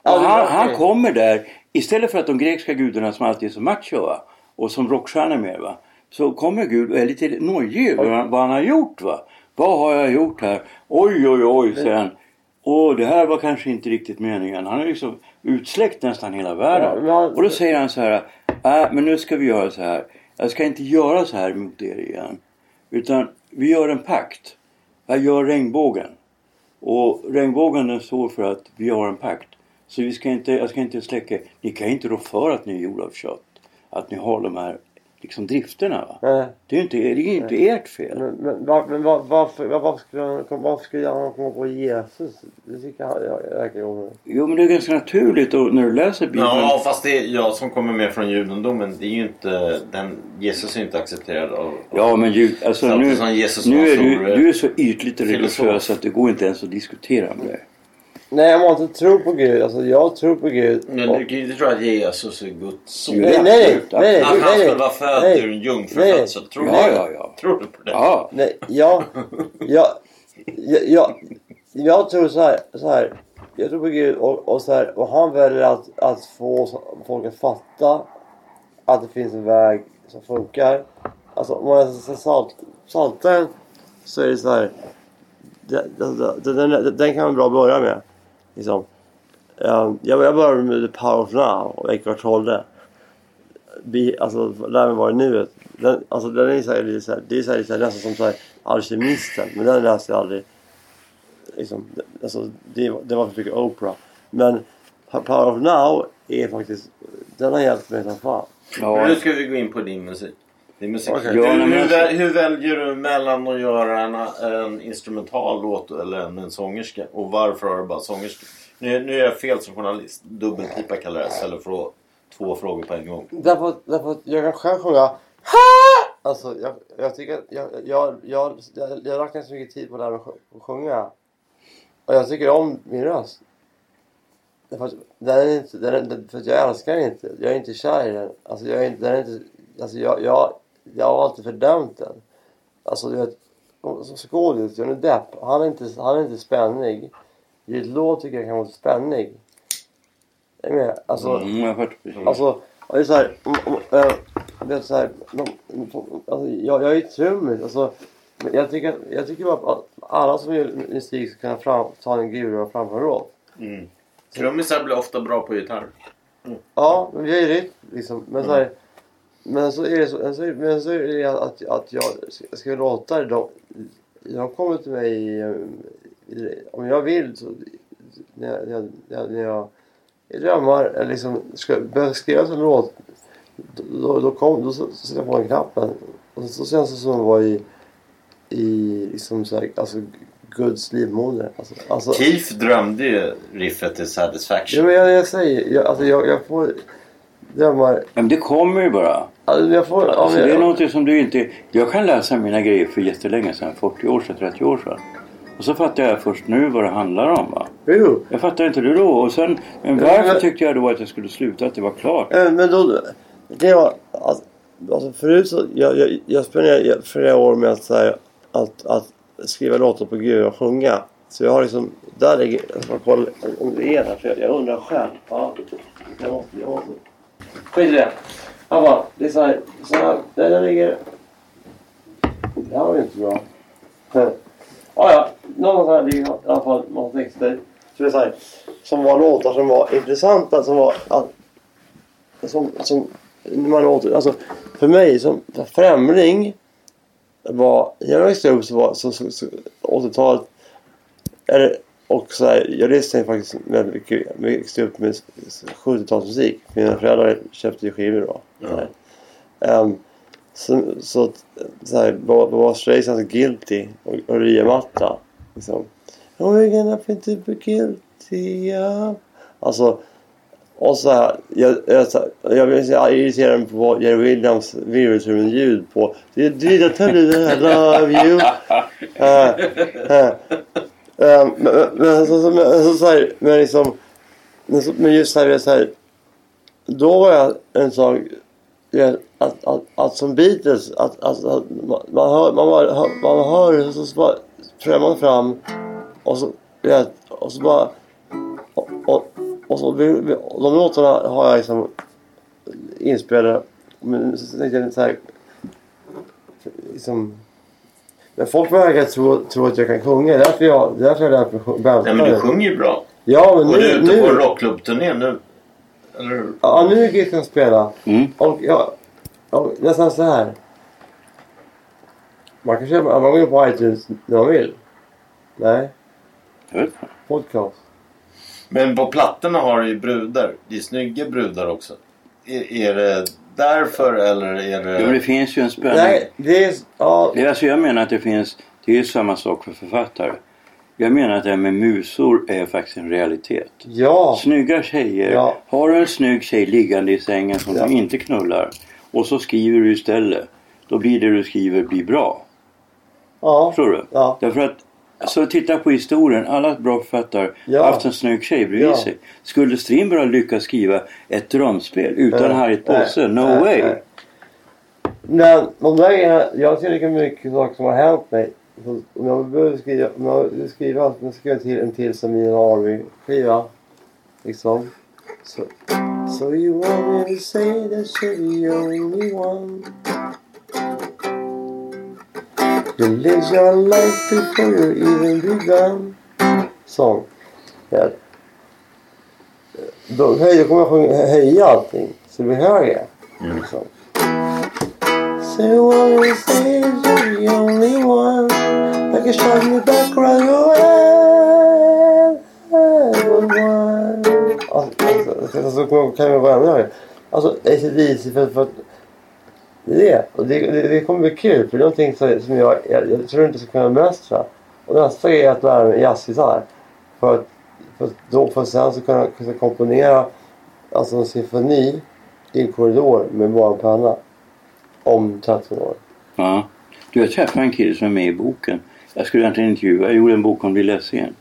Och han kommer där, istället för att de grekiska gudarna som alltid är så macho, va, och som rockstjärnor med, va, så kommer Gud och är lite nojig över vad han har gjort, va. Vad har jag gjort här? Oj, säger han. Åh, det här var kanske inte riktigt meningen. Han är liksom utsläckt nästan hela världen. Och då säger han så här, men nu ska vi göra så här. Jag ska inte göra så här mot er igen. Utan vi gör en pakt. Jag gör regnbågen. Och regnbågen den står för att vi har en pakt. Så jag ska inte släcka. Ni kan inte rå för att ni är gjorda av kött. Att ni har de här liksom drifterna, va? Nej. Det är inte ert fel. Men varför skulle han komma på Jesus? Det tycker jag verkar om. Jo, men det är ganska naturligt när du läser Bibeln. Ja, fast det är jag som kommer med från judendomen. Det är ju inte Jesus är inte accepterad av. Ja, men alltså, nu är du är så ytligt religiös att det går inte ens att diskutera med det. Nej, jag måste tro på Gud. Alltså, jag tror på Gud. Men du kan ju inte tro att Jesus är Guds son. Nej. Han skulle vara född ur en jungfrufödsel. Tror du på det? Ja. Nej, jag tror så här. Jag tror på Gud och så här. Och han väljer att få folk att fatta att det finns en väg som funkar. Alltså, om man saltar så är det så här. Den kan man bra börja med. Liksom. Jag började med The Power of Now och Eckhart Tolle. Lär mig vara i nuet. Den är så här, det är nästan som så här alkemisten, men den läste jag aldrig. Liksom, det var för mycket Oprah. Men Power of Now är faktiskt, den har hjälpt mig som fan. Ja. Nu ska vi gå in på din musik. Okay. Hur väljer du mellan att göra en instrumental låt eller en sångerska? Och varför har du bara sångerska? Nu är jag fel som journalist. Dubbelpipa kallar jag det. Eller för två frågor på en gång. Därför att jag kan själv sjunga. Alltså jag tycker att jag lagt ganska mycket tid på det här att sjunga. Och jag tycker om min röst. För jag älskar den inte. Jag är inte kär i den. Alltså jag är inte, den är inte, alltså jag har alltid fördömt den. Alltså du vet, som skådis, Johnny Depp, han är inte spännig. Jude Law tycker jag kan vara spännig. Jag menar, alltså det är så här, det är så här, alltså jag är ju trummis, alltså jag tycker bara att alla som gör musik ska kunna ta en gura framför roll. Mm. Trummisar blir ofta bra på gitarr. Mm. Ja, men vi är ju rytm liksom, men så här, men så är det så är det att jag ska låta dem. Jag kommer till mig om jag vill, så när jag drömmar liksom ska beskriva en låt, då sätter jag på en knappen och så känns det som att vara i liksom så här, alltså Guds livmoder. Alltså Keith drömde ju riffet till Satisfaction. Ja, men jag säger jag får drömmar. Men det kommer ju bara. Alltså, det är något som du inte... Jag kan läsa mina grejer för jättelänge sedan. 40 år sedan, 30 år sedan. Och så fattar jag först nu vad det handlar om, va? Jo. Jag fattar inte det då. Och sen, varför tyckte jag då att jag skulle sluta, att det var klart? Men då... Det var... Alltså förut så... Jag spenderade flera år med att, så här, att skriva låtar på Gud och sjunga. Så jag har liksom... Där ligger... Jag ska kolla om det är där, för jag undrar själv. Ja. Jag måste... Skit det. Abba, det är så här där ligger. Det här var ju inte bra. Ja, någonstans här ligger i alla fall många texter. Så det är så här, som var låtar som var intressanta, som var som man låter, alltså för mig som främling var jag växte upp så 80-talet eller och så här, jag lyssnade faktiskt väldigt mycket. Jag växte upp med 70-talsmusik. Mina föräldrar köpte ju skivor då. Ja. Så här, var Strays alltså Guilty och Ryamatta. Liksom. Oh, we're gonna be guilty, yeah. Alltså, och så här, jag vill säga irritera mig på vad Jerry Williams virusrumljud på. Det är dyrt att tell you that I love you. Men just så här, då var jag en sak att som Beatles att man hör så bara främman fram och så bara de låtarna har jag liksom inspelade, men så tänkte jag så här liksom. Men folk verkar tro att jag kan sjunga. Därför jag lär mig sjunga. Nej, men du sjunger ju bra. Ja, men nu... Och du är ute på rockklubbturné nu. Eller? Ja, nu är jag kan spela. Mm. Och jag nästan så här. Man kan köpa... Man går ju på iTunes när man vill. Nej. Mm. Podcast. Men på plattorna har du ju brudar. Det är snygga brudar också. Är det... Därför eller är det... Ja, men det finns ju en spänning. Nej, det är... Ja. Alltså jag menar att det finns... Det är ju samma sak för författare. Jag menar att det här med musor är faktiskt en realitet. Ja. Snygga tjejer. Ja. Har du en snygg tjej liggande i sängen som du inte knullar, och så skriver du istället, då blir det du skriver blir bra. Ja. Förstår du? Ja. Därför att... Så titta på historien. Alla bra författare har haft en snygg tjej bredvid sig. Skulle Strindberg lyckas skriva ett drömspel utan Harry Potter? No way! Men de där grejerna, jag ser lika mycket saker som har hänt mig. Så om jag behöver skriva till en till som min Harvey-skiva. Liksom. So you want me to say that you're the only one. You live your life before you even begun. Sång. Då kommer jag höja allting. Så det blir högre. Liksom. So you always say you're the only one. Like a shot in the back right away. Everyone. Alltså kan jag vara ännu högre. Alltså ACDC för att det. Och det kommer bli kul, för det är någonting som jag tror inte ska kunna mästra. Och nästa är att lära mig jazzgitarr. För sen så kunna komponera alltså en symfoni i en korridor med bara en penna. Om 13 år. Ja. Du, jag träffade en kille som är med i boken. Jag skulle egentligen intervjua. Jag gjorde en bok om Lilla Scen.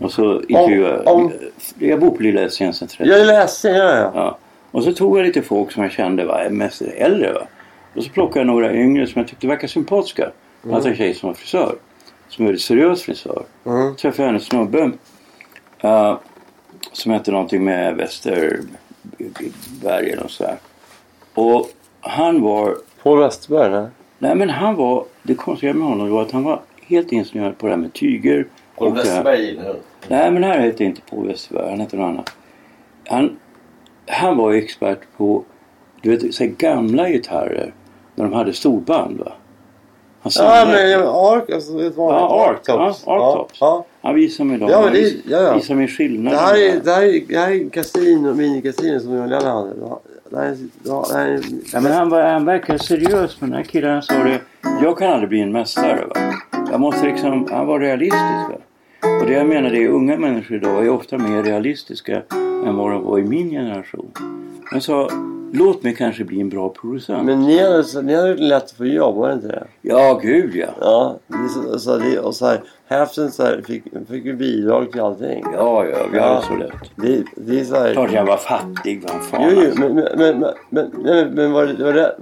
Och så intervjuade jag bor på Lilla Essingen sen 30. Jag läser, ja. Och så tog jag lite folk som jag kände var mest äldre, va. Och så plockade jag några yngre som jag tyckte verkade sympatiska. Mm. Alltså en tjej som var frisör. Som är en seriös frisör. Mm. Träffade jag en snubbe som hette någonting med Västerberg eller så där. Och han var... På Västerberg, nej? Nej, men han var... Det konstiga med honom var att han var helt insnöad på det här med tyger. På Västerberg? Nej, men här hette inte på Västerberg. Han hette någon annan. Han var ju expert på... Du vet, så här gamla gitarrer. När de hade storband, va? Ja, men Ark, alltså det var Ark Tops. Ja. Han visar mig dem. Ja, men det, visar mig skillnaden. Det här är Casino, mini-Casino som jag lärde hade. Det här är... Ja, men han verkade seriös, men den här killen sa det. Jag kan aldrig bli en mästare, va? Jag måste liksom... Han var realistisk, va? Och det jag menar, det är unga människor idag är ofta mer realistiska än vad de var i min generation. Men så... Låt mig kanske bli en bra producent. Men ni hade lätt för jobb, var det inte det? Ja, gud ja. Ja, så här, hälften så här fick ju bidrag till allting. Ja, vi hade så lätt. Det är så här... Klart jag var fattig, vad fan. Jo, men var det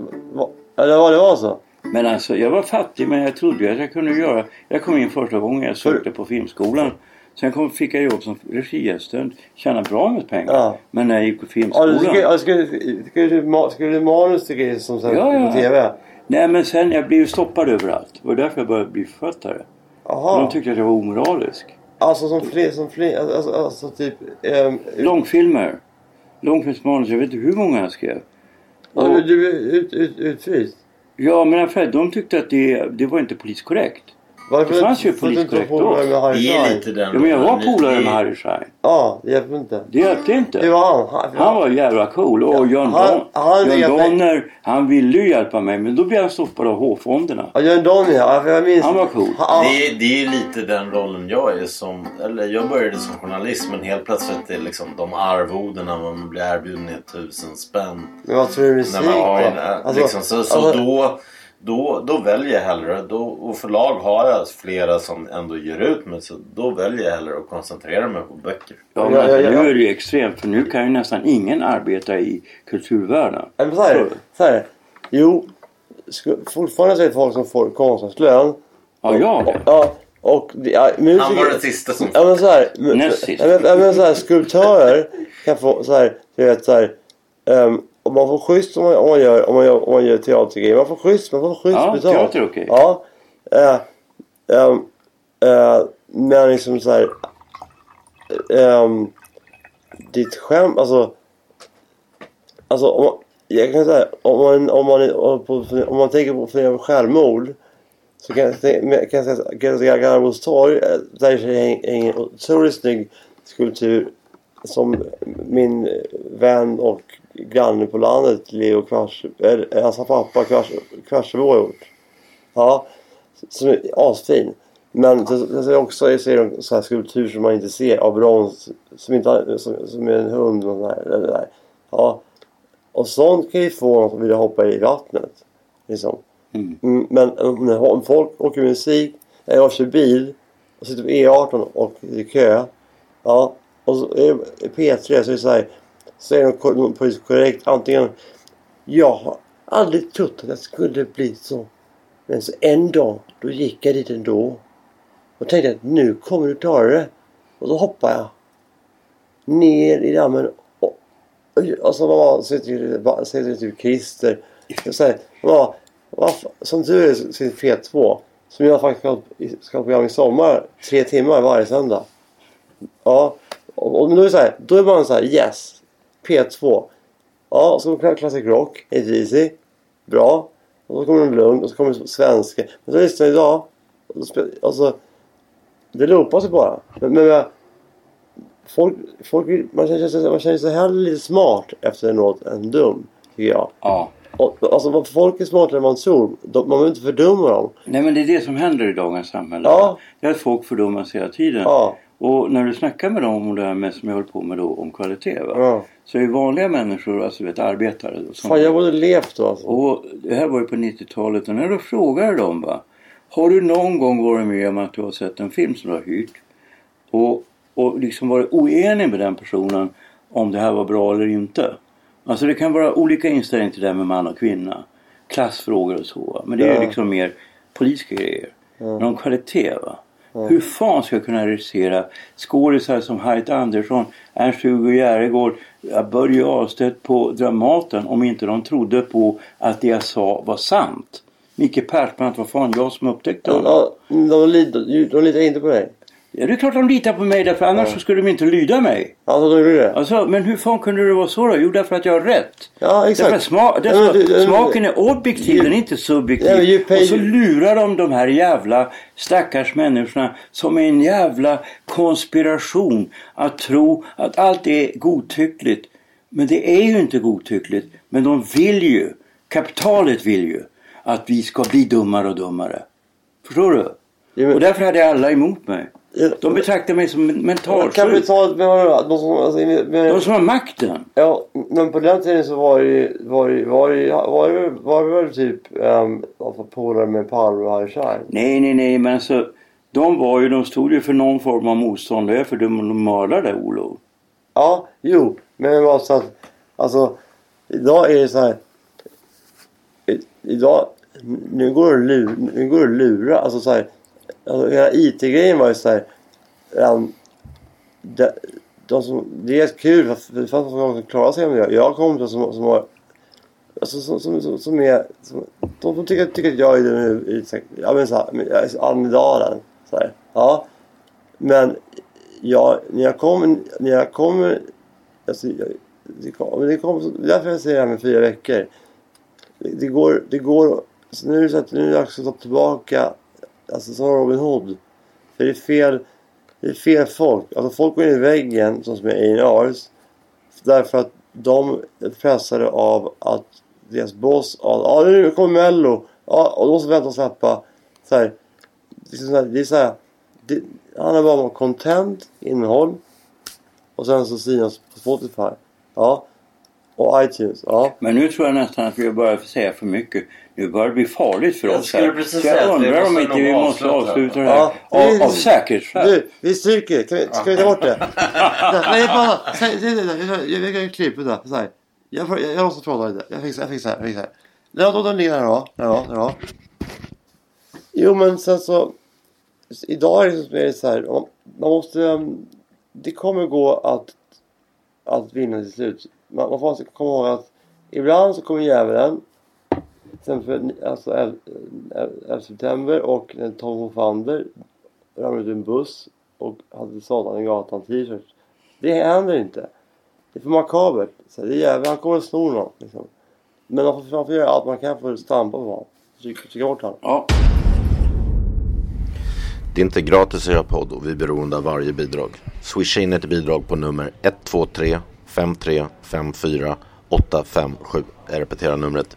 så? Men alltså, jag var fattig, men jag trodde att jag kunde göra... Jag kom in första gången jag sökte på filmskolan. Sen fick jag jobb som registund, tjäna bra med pengar. Ja. Men när jag gick på filmskolan... Ja, skulle manus tycka det som sen på tv? Nej, men sen jag blev stoppad överallt. Det var därför jag började bli författare. Aha. De tyckte att jag var omoralisk. Alltså som typ... Långfilmsmanus, jag vet inte hur många jag skrev. Och, men du blev utfryst? Ja, men för de tyckte att det var inte politiskt korrekt. Varför det fanns ju poliskorrekt då. Men jag var polare med Harry Schein. Ja, det hjälpte inte. Det var han var jävla cool. Och John Donner, han ville ju hjälpa mig. Men då blev han stoppad av H-fonderna. Ja, John Donner, jag minns. Han var cool. Det är lite den rollen jag är som... Eller jag började som journalist. Men helt plötsligt är liksom de arvoderna man blir erbjuden i 1 000 spänn. Men vad tror du musik då? Så då... Då väljer jag hellre, och förlag har jag flera som ändå ger ut mig, så då väljer jag hellre att koncentrera mig på böcker. Ja, men nu är det ju extremt, för nu kan ju nästan ingen arbeta i kulturvärlden. Men så här. Jo, fortfarande säger folk som får konstnärslön. Musiker, han var det sista som... Ja, men så här, näst sist. Men så här, skulptörer kan få så här, du vet så här... Och man får schysst om man gör teatergrejer. Man får schysst betalt. Ja, teater är okej. Ja. Men liksom så här... ditt skämt, alltså, jag kan säga... Om man tänker på för självmord... Så kan jag säga att Garabos torg... Där är en otroligt snygg skulptur... Som min vän och... granne på landet, Leo Kvarsebo har gjort. Ja, som är asfin. Men jag ser en sån här skulptur som man inte ser av brons, som är en hund och där. Ja. Och sånt kan ju få någon som vill hoppa i vattnet. Liksom. Mm. Men om folk åker musik, jag kör bil och sitter på E18 och i kö. Ja, och så är det P3, så är det så här. Så är de korrekt. Antingen, jag har aldrig trott att jag skulle bli så. Men så en dag, då gick jag dit ändå. Och tänkte att nu kommer du ta det. Och så hoppar jag ner i dammen. Och så var det typ Christer. Som du är sin P2. Som jag faktiskt ska ha program i sommar. 3 timmar varje söndag. Ja. Och då är det så här. Då är man så här, yes. P2. Ja, så kommer Classic Rock. It's easy. Bra. Och så kommer den lugn. Och så kommer svenska. Men så lyssnar jag idag. Alltså, det lopas ju bara. Men folk man känner sig hellre lite smart efter något än dum, tycker jag. Ja. Alltså, folk är smartare än man tror. Man vill inte fördumma dem. Nej, men det är det som händer i dagens samhälle. Ja. Det är att folk fördummas hela tiden. Ja. Och när du snackar med dem om det här med, som jag håller på med då, om kvalitet, va? Ja. Så är ju vanliga människor, alltså vet, arbetare då, som... Fan, jag borde levt då, alltså. Och det här var ju på 90-talet, och när du frågar dem, va, har du någon gång varit med om att du har sett en film som du har hyrt och och liksom varit oenig med den personen om det här var bra eller inte. Alltså det kan vara olika inställningar till det med man och kvinna, klassfrågor och så. Men det är liksom mer politiska grejer. Mm. Någon kvalitet, va? Mm. Hur fan ska jag kunna regissera skådespelare som Harriet Andersson, Ernst-Hugo Järegård, Börje Ahlstedt på Dramaten om inte de trodde på att det jag sa var sant? Micke Persbrandt, vad fan, jag som upptäckte honom. De litar inte på dig. Ja, det är klart de litar på mig, därför annars så skulle de inte lyda mig. Ja, så gjorde det. Alltså, men hur fan kunde det vara så då? Jo, därför att jag har rätt. Ja, exakt. Därför smaken är objektiv, den är inte subjektiv. Ja, och så lurar de här jävla stackars människorna som är en jävla konspiration att tro att allt är godtyckligt. Men det är ju inte godtyckligt. Men de vill ju, kapitalet vill ju att vi ska bli dummare och dummare. Förstår du? Ja, men... Och därför hade alla emot mig. De betraktar mig som mentalsjuk. Kan vi ta de som har makten? Ja, men på den tiden så var det typ polare med Palme och Harshaj. Nej, men alltså de stod ju för någon form av motstånd där, för de mördade Olof. Ja, jo, men det var så att alltså idag är det så här idag nu går det lura alltså så här. Alltså, hela IT-grejen var ju såhär det är kul för fan som kan klara sig med det. Jag har kompisar som har alltså, som är som, de tycker att jag är den ja men såhär Almedalen såhär, ja men jag, när jag kommer alltså, det kommer därför jag säger det här med 4 veckor det går så nu är det så att nu är jag ska ta tillbaka. Alltså som Robin Hood. För det är fel folk. Alltså folk går in i väggen som är A&Rs. Därför att de är pressade av att deras boss. Ja nu kommer Mello. Ja, och de som väntar att släppa. Så här, det är så här. Det handlar bara om content. Innehåll. Och sen så synas på Spotify. Ja. Och iTunes, ja. Men nu tror jag nästan att vi börjar säga för mycket. Nu börjar det bli farligt för oss här. Jag undrar om inte vi måste avsluta det här. Ja, av säkerhetsskäl. Du, vi stryker. Ska vi ta bort det? Nej, bara. Jag kan ju klippa det här. Jag måste prata lite. Jag fixar. Låt den ligga här då. Ja. Jo, men sen så. Idag är det så här. Man måste. Det kommer gå att vinna till slut. Man får komma ihåg att ibland så kommer djävulen sen för, alltså 11 september och den Tom Hofander ramlade ut en buss och hade Satan i gatan t-shirt. Det händer inte. Det är för makabert. Så det är djävulen, han kommer att snor någon liksom. Men man får göra allt man kan för att stampa på honom. Trycka bort honom. Ja. Det är inte gratis att göra podd och vi är beroende av varje bidrag. Swisha in ett bidrag på nummer 123 5354857. Jag repeterar numret